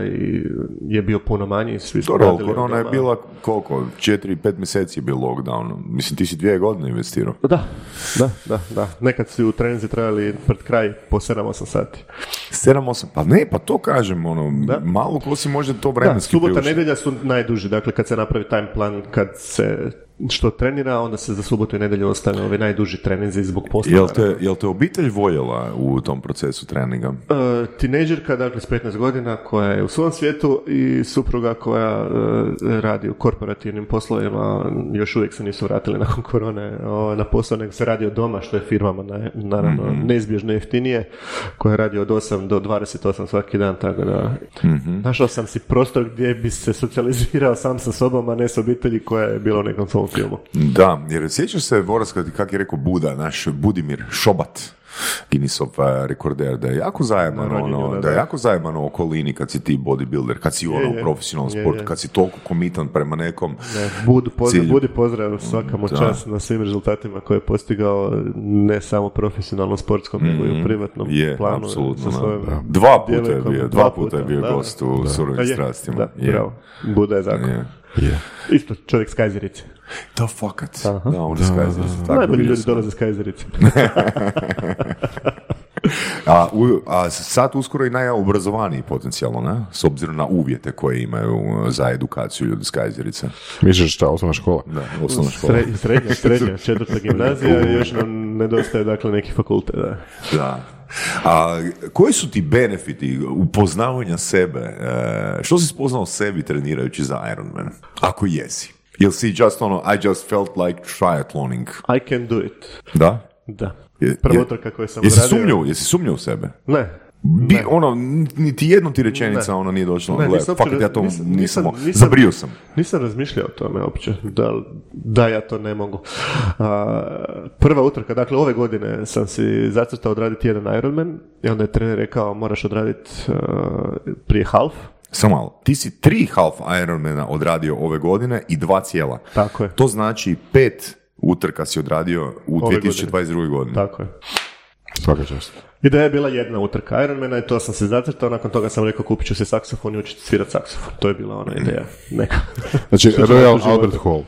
je bio puno manji. Svi su radili. Korona je bila koliko? 4-5 mjeseci je bio lockdown. Mislim, ti si 2 godine investirao. Da. Nekad si u trenzi trajali pred kraj po 7-8 sati. 7-8? Pa ne, pa to kažem. Malo ko si možda to vremenski priušti. Subota, nedjelja su najduži. Dakle, kad se napravi time plan kad se što trenira, onda se za subotu i nedjelju ostane ovi najduži treninzi zbog posla. Jel te obitelj voljela u tom procesu treninga? Tinejdžerka, dakle, s 15 godina koja je u svom svijetu i supruga koja radi u korporativnim poslovima, još uvijek se nisu vratili nakon korone na posao, nego se radi od doma, što je firmama naravno neizbježno jeftinije, koja radi od 8 do 28 svaki dan, tako da našao sam si prostor gdje bi se socijalizirao sam sa sobom, a ne s obitelji koja je bila u nekom svom filmu. Da, jer sjećaš se, Voras, kako je rekao Buda, naš Budimir Šobat, Guinnessov rekorder, da je jako zajeman u okolini kad si ti bodybuilder, kad si u profesionalnom sportu, kad si toliko komitan prema nekom cilju. Budi pozdrav, svaka mu čast na svim rezultatima koje je postigao, ne samo profesionalnom sportskom, nego i u privatnom planu. Apsolutno, da. 2 puta je bio gost u Surovim strastima. Da, bravo. Buda je zakon. Isto čovjek s Kajzerice. Da, fakat. Da, on je s Kajzerice. Najbolji ljudi dolaze s Kajzerice. A sad uskoro i najobrazovaniji potencijalno, ne? S obzirom na uvjete koje imaju za edukaciju ljudi s Kajzerice. Misliš šta, osnovna škola? Da, osnovna škola. Srednja, 4. gimnazija i još nam nedostaje, dakle, neki fakultet. Da. A koji su ti benefiti upoznavanja sebe? Što si spoznao sebi trenirajući za Ironman? Ako jesi. Jel si just I just felt like triathloning. I can do it. Da? Da. Prvo utrka koju sam radio. Jesi sumnjao u sebe? Ne. Niti jednom ti rečenica nije došla. Fakat ja to nisam. Zabrio sam. Nisam razmišljao o tome uopće. Da ja to ne mogu. Prva utrka, dakle ove godine sam si zacrtao odraditi jedan Ironman i onda je trener rekao moraš odraditi prije half. Samo malo, ti si 3 half Ironmana odradio ove godine i 2 cijela. Tako je. To znači 5 utrka si odradio u 2022. godini. Tako je. Svaka čast. Ideja je bila jedna utrka Ironmana i to sam se zacrtao, nakon toga sam rekao kupit ću se saksofon i učiti svirati saksofon. To je bila ona ideja. Neka. Znači, Royal Albert Hall.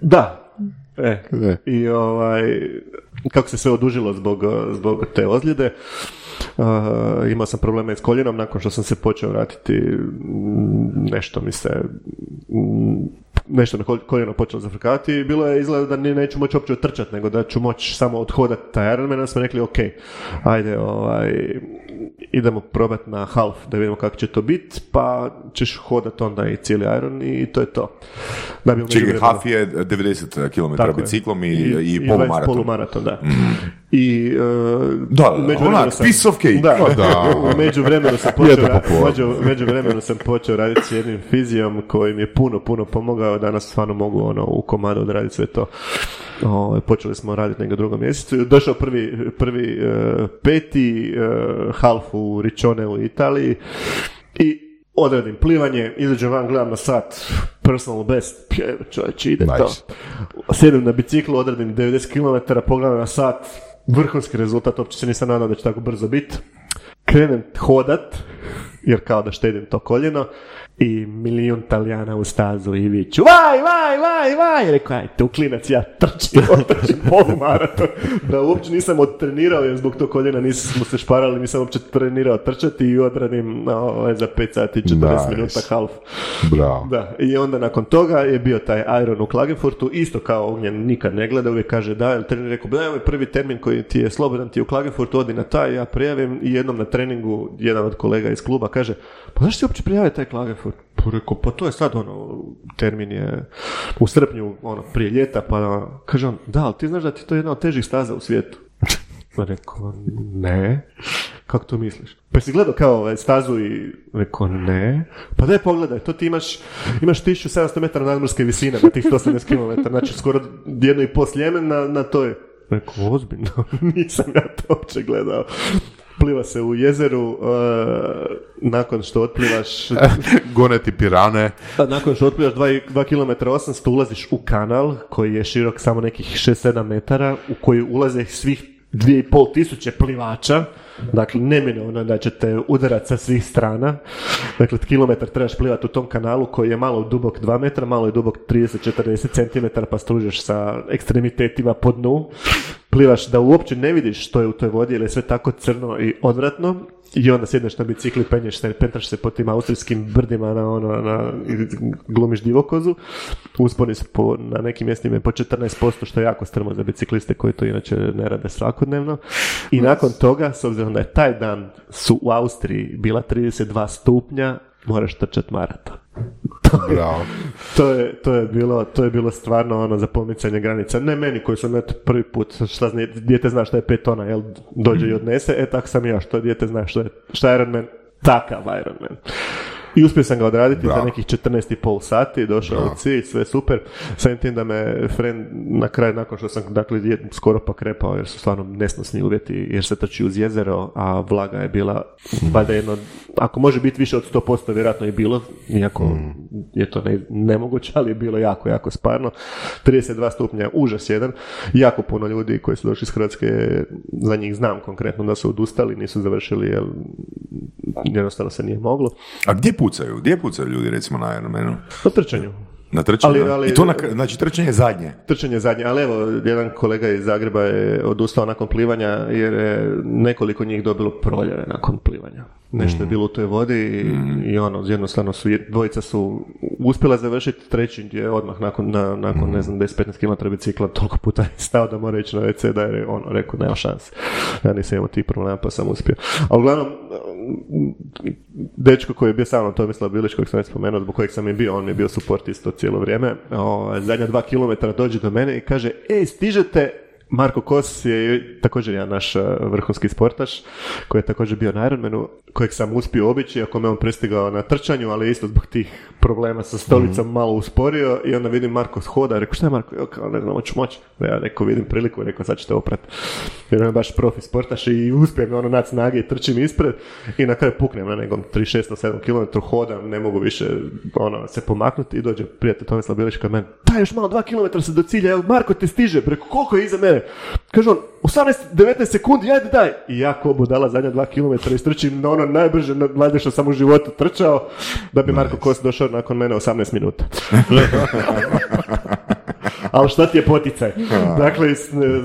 Da. I kako se sve odužilo zbog te ozljede, imao sam probleme s koljenom, nakon što sam se počeo vratiti, nešto na koljeno počelo zafrkavati i bilo je izgleda da neću moći uopće otrčati, nego da ću moći samo odhodati taj Ironman. Onda smo rekli, ok, ajde, idemo probati na half da vidimo kako će to biti, pa ćeš hodati onda i cijeli Iron i to je to. Čekaj, half je 90 km biciklom i polumaraton. I međuvremeno sam počeo raditi s jednim fizijom koji mi je puno pomogao. Danas stvarno mogu u komadu odraditi sve to. Počeli smo raditi nekog drugom mjesecu. Došao prvi peti half u Riccione u Italiji i odradim plivanje, izađem van, gledam na sat, personal best, čovječ, ide nice. To. Sjedim na biciklu, odradim 90 km, pogledam na sat, vrhunski rezultat, uopće se nisam nadao da će tako brzo biti. Krenem hodat, jer kao da štedim to koljeno, i milijun Talijana u stazu i viću, vaj, rekao, aj, te uklinac, ja trčim polumaraton, da uopće nisam odtrenirao, jer zbog tog koljena nismo se šparali, nisam uopće trenirao trčati i odradim za 5 sati i 40 minuta half. Bravo. Da, i onda nakon toga je bio taj Iron u Klagenfurtu, isto kao Ognjen nikad ne gleda, uvijek kaže da, jer trener rekao, da, prvi termin koji ti je slobodan ti je u Klagenfurtu, odi na taj, ja prijavim i jednom na treningu, jedan od kolega iz kluba kaže, pa zašto ti uopće prijavio taj Klagenfurt? Pa to je sad termin je u srpnju, prije ljeta, pa kaže on, da, ali ti znaš da ti to je jedna od težih staza u svijetu? Pa rekao, ne. Kako to misliš? Pa si gledao kao stazu i rekao, ne. Pa daj pogledaj, to ti imaš 1700 metara nadmorske visine na tih 180 km, znači skoro 1,5 Sljemena na toj. Rekao, ozbiljno, nisam ja to uopće gledao. Pliva se u jezeru, nakon što otplivaš... Goneti pirane. Nakon što otplivaš 2,8 km, ulaziš u kanal koji je širok samo nekih 6-7 metara, u koji ulaze svih 2500 plivača. Dakle, neminovno da ćete udarati sa svih strana. Dakle, kilometar trebaš plivati u tom kanalu koji je malo dubok 2 metra, malo je dubok 30-40 cm, pa stružiš sa ekstremitetima po dnu. Plivaš da uopće ne vidiš što je u toj vodi, jer je sve tako crno i odvratno. I onda sjedneš na bicikli, penješ se, pentraš se po tim austrijskim brdima na glumiš divokozu. Usponi su na nekim mjestima po 14%, što je jako strmo za bicikliste koji to inače ne rade svakodnevno. I nakon toga, s obzirom da je taj dan su u Austriji bila 32 stupnja, moraš trčati maraton. To je bilo stvarno za pomicanje granica. Ne meni koji sam prvi put, šta zna, dijete zna šta je 5 tona, jel, dođe i odnese, tako sam ja, što dijete zna šta je Ironman, takav Ironman. I uspio sam ga odraditi za nekih 14,5 sati, došao u cilj, sve super. Samim tim da me friend na kraju, nakon što sam skoro pa krepao, jer su stvarno nesnosni uvjeti, jer se trči uz jezero, a vlaga je bila, valjda jedno, ako može biti više od 100%, vjerojatno je bilo, iako je to nemoguće, ali je bilo jako, jako sparno. 32 stupnja, užas jedan. Jako puno ljudi koji su došli iz Hrvatske, za njih znam konkretno da su odustali, nisu završili, jer jednostavno se nije moglo. A gdje pucaju ljudi, recimo, na Ironmanu? Na trčanju. Na trčanju? Ali, i to znači trčanje je zadnje? Trčanje je zadnje, ali evo, jedan kolega iz Zagreba je odustao nakon plivanja, jer je nekoliko njih dobilo proljeve nakon plivanja. Nešto je bilo u toj vodi i jednostavno su, dvojica su uspjela završiti, treći je odmah nakon ne znam, 10-15 km bicikla toliko puta je stao da mora ići na WC, da je rekao, nema šanse. Ja nisam imao tih problema, pa sam uspio. A uglavnom, dečko koji je bio sa mnom, Tomislav Bilić, kojeg sam već spomenuo, zbog kojeg sam i bio, on je bio suport isto cijelo vrijeme, zadnja 2 km dođe do mene i kaže, stižete, Marko Kos je također jedan naš vrhunski sportaš koji je također bio na Ironmanu, kojeg sam uspio obići, iako me on prestigao na trčanju, ali isto zbog tih problema sa stolicom malo usporio, i onda vidim Marko hoda, rekao, šta je Marko? Kao, ne znam, hoću moći. Ja rekao, vidim priliku, rekao, sad ćete oprati. Jer on je baš profi sportaš i uspijem naći snage i trčim ispred i na kraju puknem na nekom 3,6-7 km, hodam, ne mogu više se pomaknuti i dođe prijatelj Tomislav Bilić kod mene. Daj još malo, 2 km se do cilja, evo, Marko te stiže, rekao, koliko je iza mene? Kaže on, 18-19 sekundi, ajde daj. I ja ko budala zadnja 2 km istrčim na najbrže, valjda što sam u životu trčao, da bi Marko Kos došao nakon mene 18 minuta. Ali šta ti je poticaj? Dakle,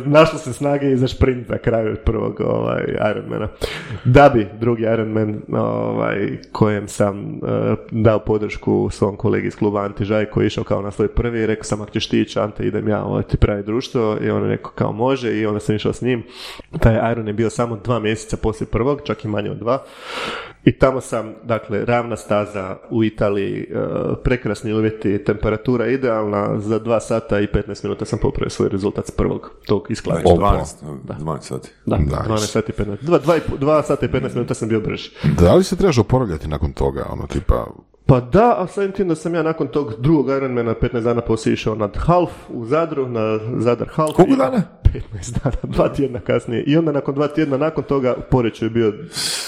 našlo se snage i za šprint na kraju prvog Ironmana. Da bi drugi Ironman kojem sam dao podršku svom kolegi iz kluba Anti Žaj, koji je išao kao na svoj prvi, rekao sam, ako ćeš ti ići, Ante, idem ja, ti pravi društvo, i on je rekao kao može, i onda sam išao s njim. Taj Iron je bio samo 2 mjeseca poslije prvog, čak i manje od 2. I tamo sam, dakle, ravna staza u Italiji, prekrasni uvjeti, temperatura idealna, za 2 sata i 15 minuta sam popravio svoj rezultat s prvog tog iz Klagenfurta. 12 sati. Da, 12 sati i 15. 2 sata i 15 minuta sam bio brži. Da li se trebaš oporavljati nakon toga, ono, tipa... Pa da, a samim tim da sam ja nakon tog drugog Ironmana 15 dana poslije išao na Half u Zadru, na Zadar Half. Koliko dana? 15 dana, 2 tjedna kasnije. I onda nakon 2 tjedna, nakon toga u Poreču je bio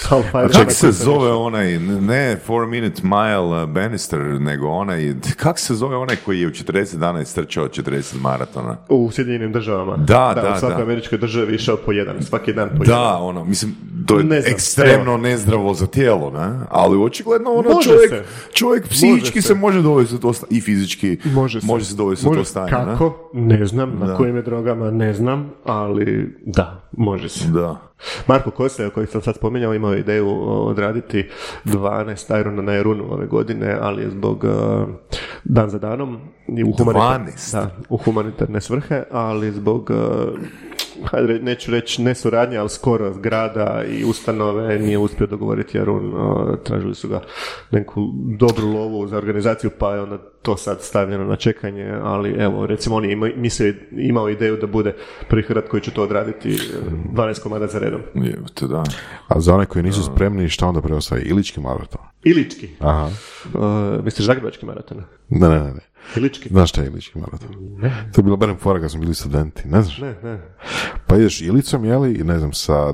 Half Ironman. A čak se zove onaj, ne 4-minute mile banister, nego onaj, kak se zove onaj koji je u 40 dana istrčao 40 maratona? U Sjedinjenim Državama. Da. U svakoj američkoj državi išao po jedan, svaki dan po jedan. Da, ono, mislim, to je ekstremno nezdravo za tijelo, ne? Ali očigledno ono čovjek psihički može se može dovesti do toga i fizički može se dovesti do toga stanja. Kako? Ne znam, na kojim je drogama, ne znam, ali da, može se. Da. Marko Kos, koji sam sad spominjao, imao ideju odraditi 12 Irona na Jarunu ove godine, ali je zbog dan za danom u humanitarne svrhe, ali zbog neću reći nesuradnje, ali skoro zgrada i ustanove nije uspio dogovoriti Jarun. Tražili su ga neku dobru lovu za organizaciju, pa je onda to sad stavljeno na čekanje, ali evo, recimo on je imao ideju da bude prvi Hrvat koji će to odraditi 12 komada za redom. Jebate, da. A za one koji nisu spremni, šta onda preostaje? Ilički maraton? Ilički? Aha. Misliš Zagrebački maraton? Ne. Ilički? Znaš šta je Ilički maraton? Ne. To je bilo barem fora kad smo bili studenti, ne znaš? Ne. Pa ideš Ilicom, jeli, i ne znam, sa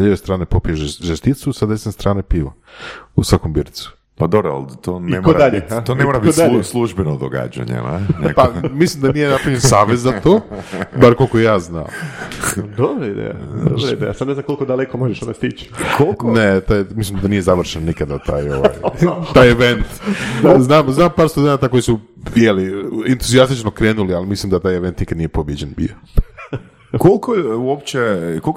lijeve strane popiješ žesticu, sa desne strane pivo. U svakom bircu. Pa dobro, ali to ne mora biti službeno događanje, ne? Pa mislim da nije napravljen savez za to, bar koliko ja znam. Dobra ideja. Sam ne znam koliko daleko možeš onda stići. Koliko? Ne, mislim da nije završen nikada taj event. Znam par studenta koji su entuzijastično krenuli, ali mislim da taj event nikad nije pobijeđen bio. Koliko je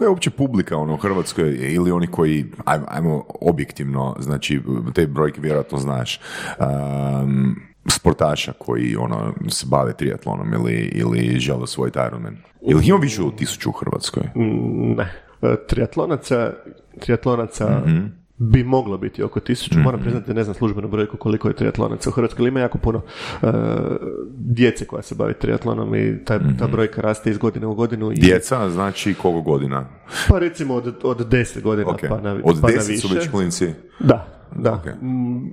uopće publika ono u Hrvatskoj ili oni koji, ajmo objektivno, znači te brojke vjerojatno znaš, sportaša koji ono se bave triatlonom ili žele osvojiti Ironman? Ili ima više od 1000 u Hrvatskoj? Ne. Triatlonaca bi moglo biti oko 1000, moram priznati, ne znam službenu brojku koliko je triatlonaca u Hrvatskoj, ali ima jako puno djece koja se bavi triatlonom i ta brojka raste iz godine u godinu. Djeca, znači koliko godina? Pa recimo od 10 godina pa na više. Od 10 su već klinci? Da. Okay.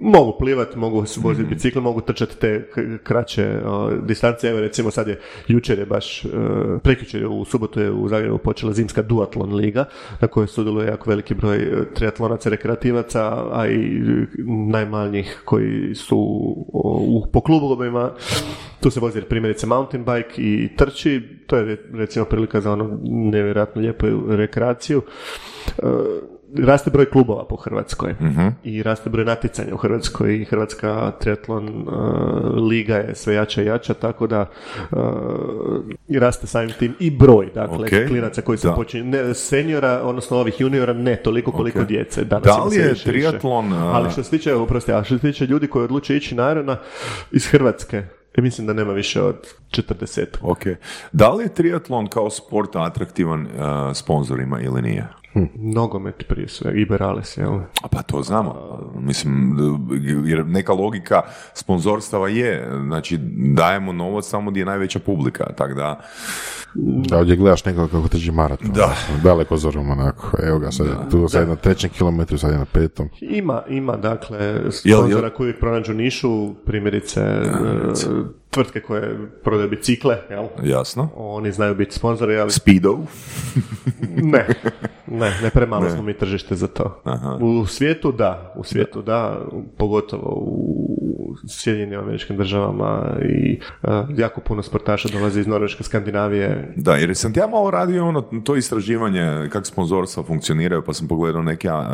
Mogu plivat, mogu se voziti bicikl, mogu trčati te kraće distancije. Evo recimo sad je, jučer je baš, prekjučer u subotu je u Zagrebu počela zimska duatlon liga na kojoj sudjeluje jako veliki broj triatlonaca, rekreativaca, a i najmanjih koji su po klubovima. Tu se vozi primjerice mountain bike i trči. To je recimo prilika za ono nevjerojatno lijepu rekreaciju. Raste broj klubova po Hrvatskoj i raste broj natjecanja u Hrvatskoj i Hrvatska triatlon liga je sve jača i jača, tako da i raste samim tim i broj, dakle, klinaca koji su počinjeni, seniora, odnosno ovih juniora ne toliko koliko djece. Danas da li je triatlon... Ali što se tiče ljudi koji odluče ići na Arena iz Hrvatske, mislim da nema više od 40. Okay. Da li je triatlon kao sport atraktivan sponzorima ili nije? Nogomet prije sve, Iberales, jel? Pa to znamo, mislim, jer neka logika sponzorstava je, znači dajemo novac samo gdje je najveća publika, tako da... Da, ovdje gledaš nekoga kako trči maraton, daleko zorom onako, evo ga, sad je tu, sad je na 3. kilometru, sad je na 5. Ima, dakle, sponzora koji uvijek pronađu nišu, primjerice... tvrtke koje prodaju bicikle, jel? Jasno. Oni znaju biti sponzori, ali... Speedo? ne, premalo smo mi tržište za to. Aha. U svijetu da, pogotovo u Sjedinjenim Američkim Državama i jako puno sportaša dolazi iz Norveške, Skandinavije. Da, jer sam ja malo radio ono to istraživanje kako sponzorstva funkcioniraju, pa sam pogledao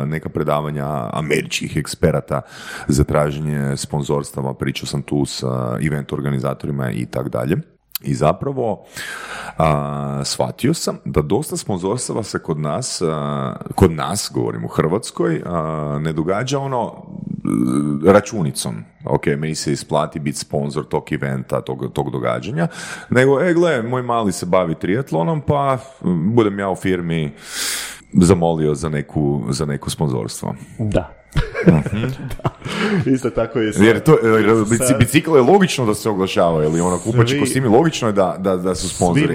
neka predavanja američkih eksperata za traženje sponzorstava, pričao sam tu sa event organizacijom i tako dalje. I zapravo shvatio sam da dosta sponzorstava se kod nas, govorim u Hrvatskoj, ne događa ono računicom. Ok, meni se isplati biti sponzor tog eventa, tog događanja, nego, gle, moj mali se bavi triatlonom, pa budem ja u firmi zamolio za neku sponzorstvo. Da. Isto tako je. Jer to, bicikle je logično da se oglašava, ili ono kupači kostimi, logično je da su sponzori.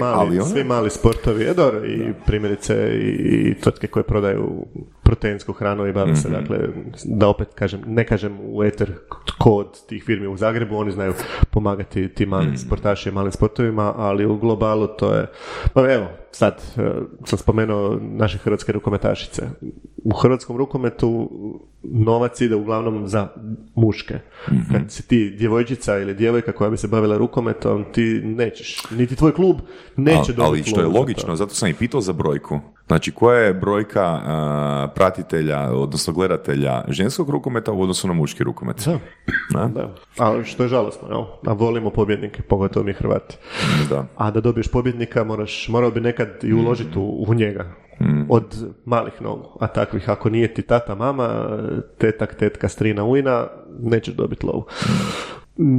Svi mali sportovi, jedor i primjerice i tvrtke koje prodaju proteinsku hranu i bave se, dakle, da opet kažem, ne kažem u eter kod tih firmi u Zagrebu, oni znaju pomagati ti mali sportaši i malim sportovima, ali u globalu to je, pa evo, sad sam spomenuo naše hrvatske rukometašice. U hrvatskom rukometu novac ide uglavnom za muške. Kad si ti djevojčica ili djevojka koja bi se bavila rukometom, ti nećeš, niti tvoj klub neće dobiti. Ali što je logično, zato sam i pitao za brojku. Znači, koja je brojka pratitelja, odnosno gledatelja ženskog rukometa u odnosu na muški rukomet? Da. Ali što je žalostno, a volimo pobjednike, pogotovo mi Hrvati. Da. A da dobiješ pobjednika, morao bi nekad i uložiti u njega. Od malih nogu, a takvih ako nije ti tata, mama, tetak, tetka, strina, ujna, nećeš dobiti lovu.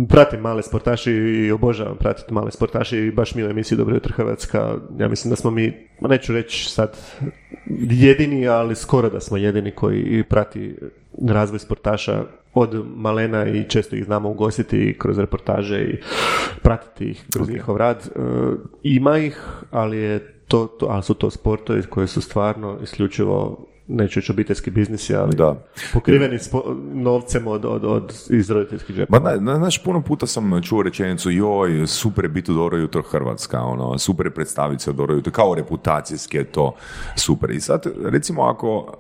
Pratim male sportaši i obožavam pratiti male sportaši i baš mi u emisiji Dobro jutro Hrvatska, ja mislim da smo mi, neću reći sad jedini, ali skoro da smo jedini koji prati razvoj sportaša od malena i često ih znamo ugostiti kroz reportaže i pratiti ih kroz njihov rad. Ima ih, ali je ali su to sportovi koji su stvarno isključivo, neću reći obiteljski biznisi, ali pokriveni novcem od iz roditeljskih džepa. Znaš, puno puta sam čuo rečenicu, joj, super je biti u Dobro jutro Hrvatska, ono, super je predstaviti se u Dobro jutro, kao reputacijski je to super. I sad, recimo, ako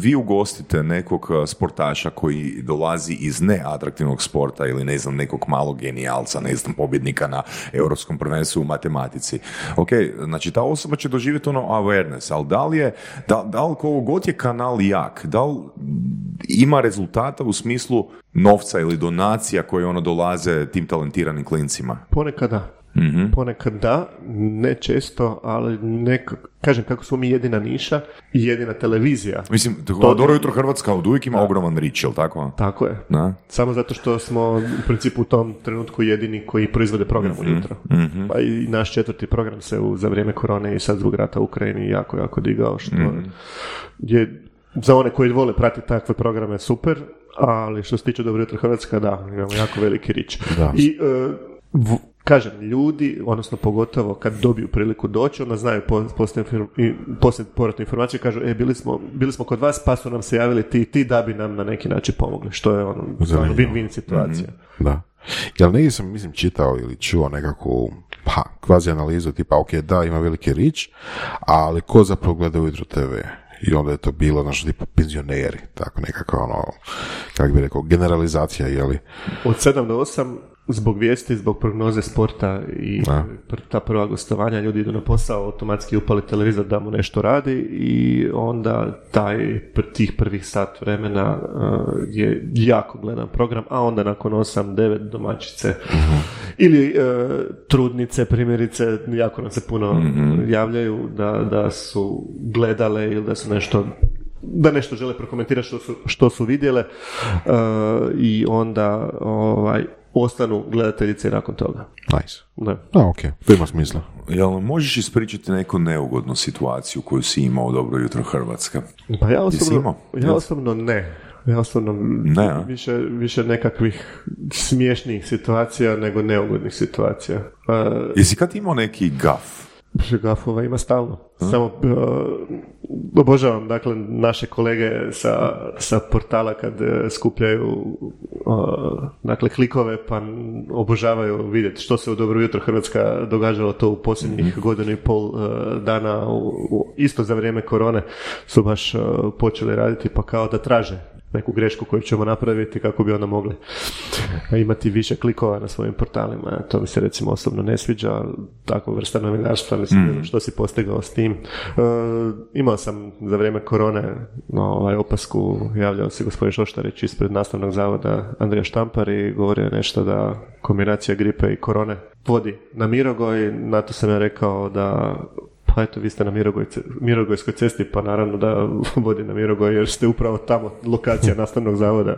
vi ugostite nekog sportaša koji dolazi iz neatraktivnog sporta ili, ne znam, nekog malog genijalca, ne znam, pobjednika na europskom prvenstvu u matematici, ok, znači, ta osoba će doživjeti ono awareness, ali da li koliko god je kanal jak, da li ima rezultata u smislu novca ili donacija koje ono dolaze tim talentiranim klincima? Ponekad da, ne često, ali kažem, kako smo mi jedina niša i jedina televizija. Mislim, Dobro jutro Hrvatska od uvijek ima ogroman rič, je li tako? Tako je. Da. Samo zato što smo u principu u tom trenutku jedini koji proizvode program ujutro. Pa i naš četvrti program se za vrijeme korone i sad zbog rata u Ukrajini jako, jako digao, što je za one koji vole pratiti takve programe super, ali što se tiče Dobro jutro Hrvatska, da, imamo jako veliki rič. Da. I kažem, ljudi, odnosno pogotovo kad dobiju priliku doći, onda znaju poslije povratnu informaciju, kažu, bili smo kod vas, pa su nam se javili ti da bi nam na neki način pomogli, što je ono win-win situacija. Da. Jel negdje sam, mislim, čitao ili čuo nekakvu kvazi analizu, tipa, ok, da, ima veliki rič, ali ko zapravo gleda ujutro TV? I onda je to bilo, znači, tipa penzioneri, tako nekako, ono, kako bi rekao, generalizacija, jeli? Od 7 do 8... Zbog vijesti, zbog prognoze sporta i ta prva gostovanja, ljudi idu na posao, automatski upali televizor da mu nešto radi i onda tih prvih sat vremena je jako gledan program, a onda nakon 8-9 domaćice ili trudnice, primjerice, jako nam se puno javljaju da su gledale ili da nešto žele prokomentirati što su vidjele i onda ostanu gledateljice nakon toga. Nice. Da, ok. To ima smisla. Jel možeš ispričati neku neugodnu situaciju koju si imao Dobro jutro Hrvatska? Pa ja osobno ne. Više nekakvih smiješnih situacija nego neugodnih situacija. Jesi kad imao neki gaf? Gafova ima stalno. Samo obožavam, dakle, naše kolege sa portala kad skupljaju dakle klikove, pa obožavaju vidjeti što se u Dobro jutro Hrvatska događalo to u posljednjih godinu i pol dana, isto za vrijeme korone su baš počeli raditi, pa kao da traže neku grešku koju ćemo napraviti kako bi onda mogli imati više klikova na svojim portalima. To mi se, recimo, osobno ne sviđa, takva vrsta novinarstva, mislim, ne znam što si postigao s tim. Imao sam za vrijeme korone opasku, javljao se gospodin Šoštarić ispred nastavnog zavoda Andrija Štampar i govorio nešto da kombinacija gripe i korone vodi na Mirogoj, na to sam ja rekao da Pa eto, vi ste na Mirogojskoj cesti, pa naravno da vodi na Mirogoj jer ste upravo tamo, lokacija nastavnog zavoda,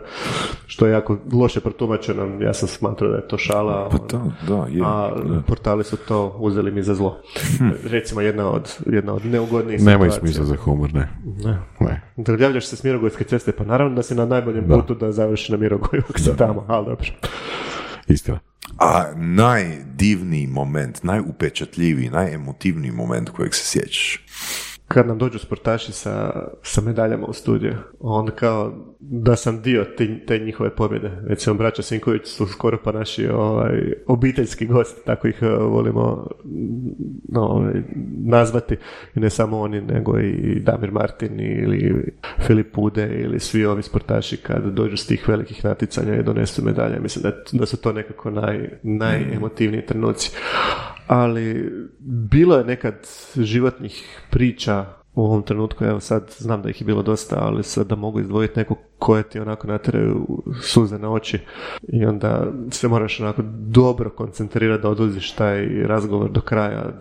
što je jako loše protumačeno. Ja sam smatrao da je to šala, pa to, da, je, a da. Portali su to uzeli mi za zlo. Recimo jedna od neugodnijih situacija. Nemoj smisla za humor, ne. Da javljaš se s Mirogojske ceste, pa naravno da si na najboljem putu da završi na Mirogoju, ako si tamo, ali dobro. Istina. A najdivniji moment, najupečatljiviji, najemotivniji moment kojeg se sjećaš? Kad nam dođu sportaši sa medaljama u studiju, on kao da sam dio te njihove pobjede. Recimo, braća Sinković su skoro pa naši obiteljski gosti, tako ih volimo nazvati. I ne samo oni, nego i Damir Martin ili Filip Ude ili svi ovi sportaši kad dođu s tih velikih natjecanja i donesu medalje. Mislim da su to nekako najemotivniji trenuci. Ali bilo je nekad životnih priča u ovom trenutku, evo sad znam da ih je bilo dosta, ali sad da mogu izdvojiti nekog koje ti onako natjeraju suze na oči i onda se moraš onako dobro koncentrirati da odvoziš taj razgovor do kraja,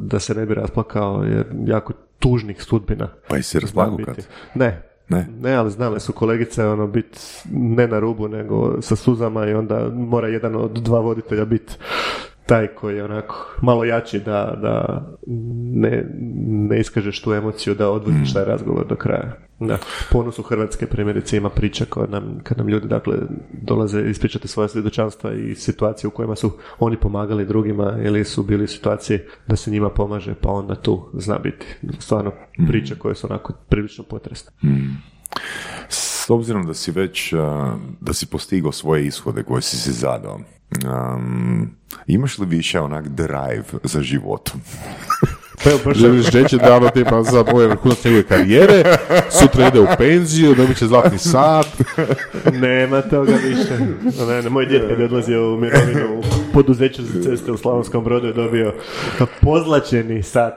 da se ne bi rasplakao jer jako tužnih sudbina. Pa i si rasplakao kad? Ne, ali znale su kolegice biti ne na rubu nego sa suzama i onda mora jedan od dva voditelja biti taj koji je onako malo jači da ne iskažeš tu emociju, da odvoziš taj razgovor do kraja. Da. Ponos u Hrvatske primjerice ima priča kad nam ljudi dolaze ispričati svoje svjedočanstva i situacije u kojima su oni pomagali drugima ili su bili u situaciji da se njima pomaže, pa onda tu zna biti stvarno priča koje su onako prilično potresne. S obzirom da si već postigao svoje ishode koje si si zadao, imaš li više onak drive za životom? Pa evo, želiš reći da ono tipa za moje vrhunac njegove karijere, sutra ide u penziju, dobit će zlatni sat. Nema toga više. Moj djed kad je odlazio u mirovinu u poduzeću za ceste u Slavonskom Brodu je dobio pozlačeni sat.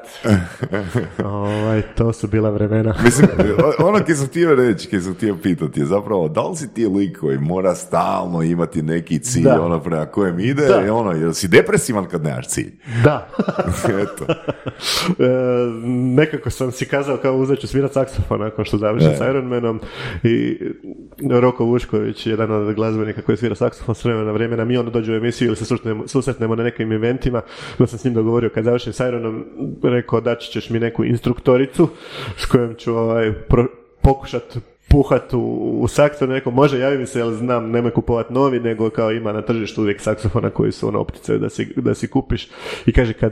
To su bila vremena. Mislim, ono kje sam htio reći, kje sam htio pitati je zapravo, da li si ti lik koji mora stalno imati neki cilj prema kojem ide, jer si depresivan kad nemaš cilj. Da. Eto. Nekako sam si kazao kao uzet ću svirat saksofon nakon što završim s Ironmanom i Roko Vušković, jedan od glazbenika koji svira saksofon s vremena na vremena, mi onda dođe u emisiju ili se susretnemo na nekim eventima, da sam s njim dogovorio kad završim s Ironom, rekao daći ćeš mi neku instruktoricu s kojom ću pokušati puhat u saksofon, rekao može javi mi se, jer znam, nemoj kupovati novi, nego kao ima na tržištu uvijek saksofona koji su optice da si kupiš i kaže kad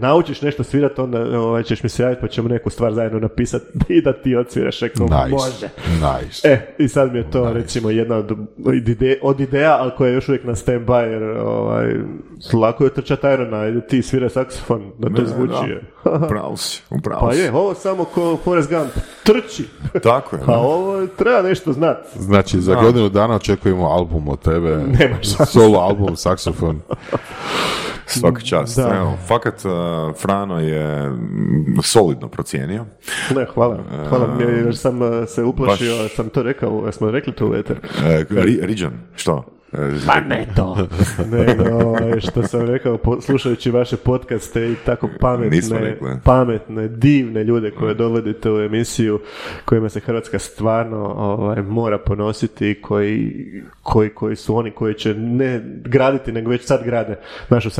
naučiš nešto svirati, onda ćeš mi se javiti pa ćemo neku stvar zajedno napisati i da ti odsviraš, rekao može. Nice. I sad mi je to recimo jedna od ideja, ali koja je još uvijek na stand-by jer lako je trčati Irona i ti svira saksofon, da to zvuči. Upravo si. Pa je, ovo samo ko Forrest Gump, trči. Tako je. Treba nešto znati. Znači, za godinu dana očekujemo album od tebe. Nemaš solo album, saksofon. Svaka čast. Evo, fakat Frano je solidno procijenio. Ne, hvala mi, jer sam se uplašio, sam to rekao, ja smo rekli to u eter. Ridjan, što? Pa ne to. Što sam rekao, slušajući vaše podcaste i tako pametne, divne ljude koje dovodite u emisiju, kojima se Hrvatska stvarno mora ponositi, koji su oni koji će ne graditi, nego već sad grade našu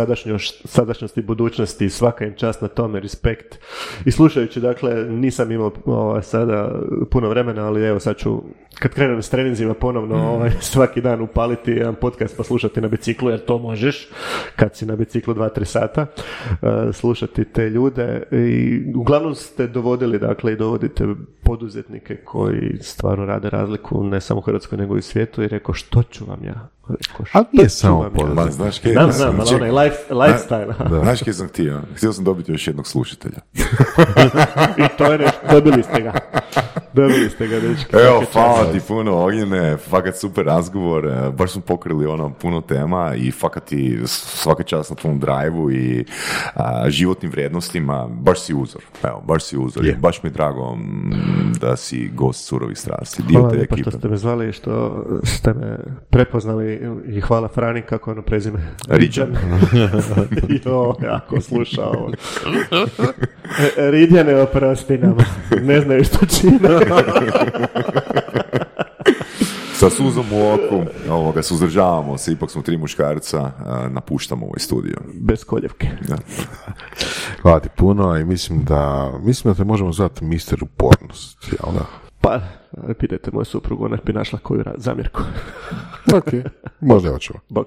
sadašnjost i budućnost i svaka im čast na tome, respekt. I slušajući, dakle, nisam imao sada puno vremena, ali evo sad ću, kad krenem s treninzima ponovno, svaki dan upaliti jedan podcast pa slušati na biciklu, jer to možeš kad si na biciklu 2-3 sata, slušati te ljude i uglavnom ste dovodili, dakle, i dovodite poduzetnike koji stvarno rade razliku ne samo u Hrvatskoj nego i u svijetu i rekao što ću vam ja? A nije samo poduzetnik. Znam, ali onaj lifestyle. Znaš kje sam htio? Htio sam dobiti još jednog slušatelja. I to je nešto, dobili ste ga. Evo, hvala ti puno, Ognjene, fakat super razgovor, baš smo pokrili puno tema i fakat ti svaka čast na tvom drive-u i životnim vrijednostima, baš si uzor. Yeah. Baš mi je drago da si gost Surovih strasti, dio te ekipe. Hvala lijepa što ste me zvali i što ste me prepoznali i hvala Frani, kako je prezime? Ridjan. Jako slušao. Ridjane oprosti nama. Ne znaju što čine. Sa suzom u oku, suzdržavamo se, ipak smo tri muškarca, napuštamo ovaj studio. Bez koljevke. Da. Hvala ti puno i mislim da te možemo zvati mister upornost. Jel da? Pa, pitajte moju suprugu, ona bi našla koju zamjerku. Ok, možda je očeva. Bog.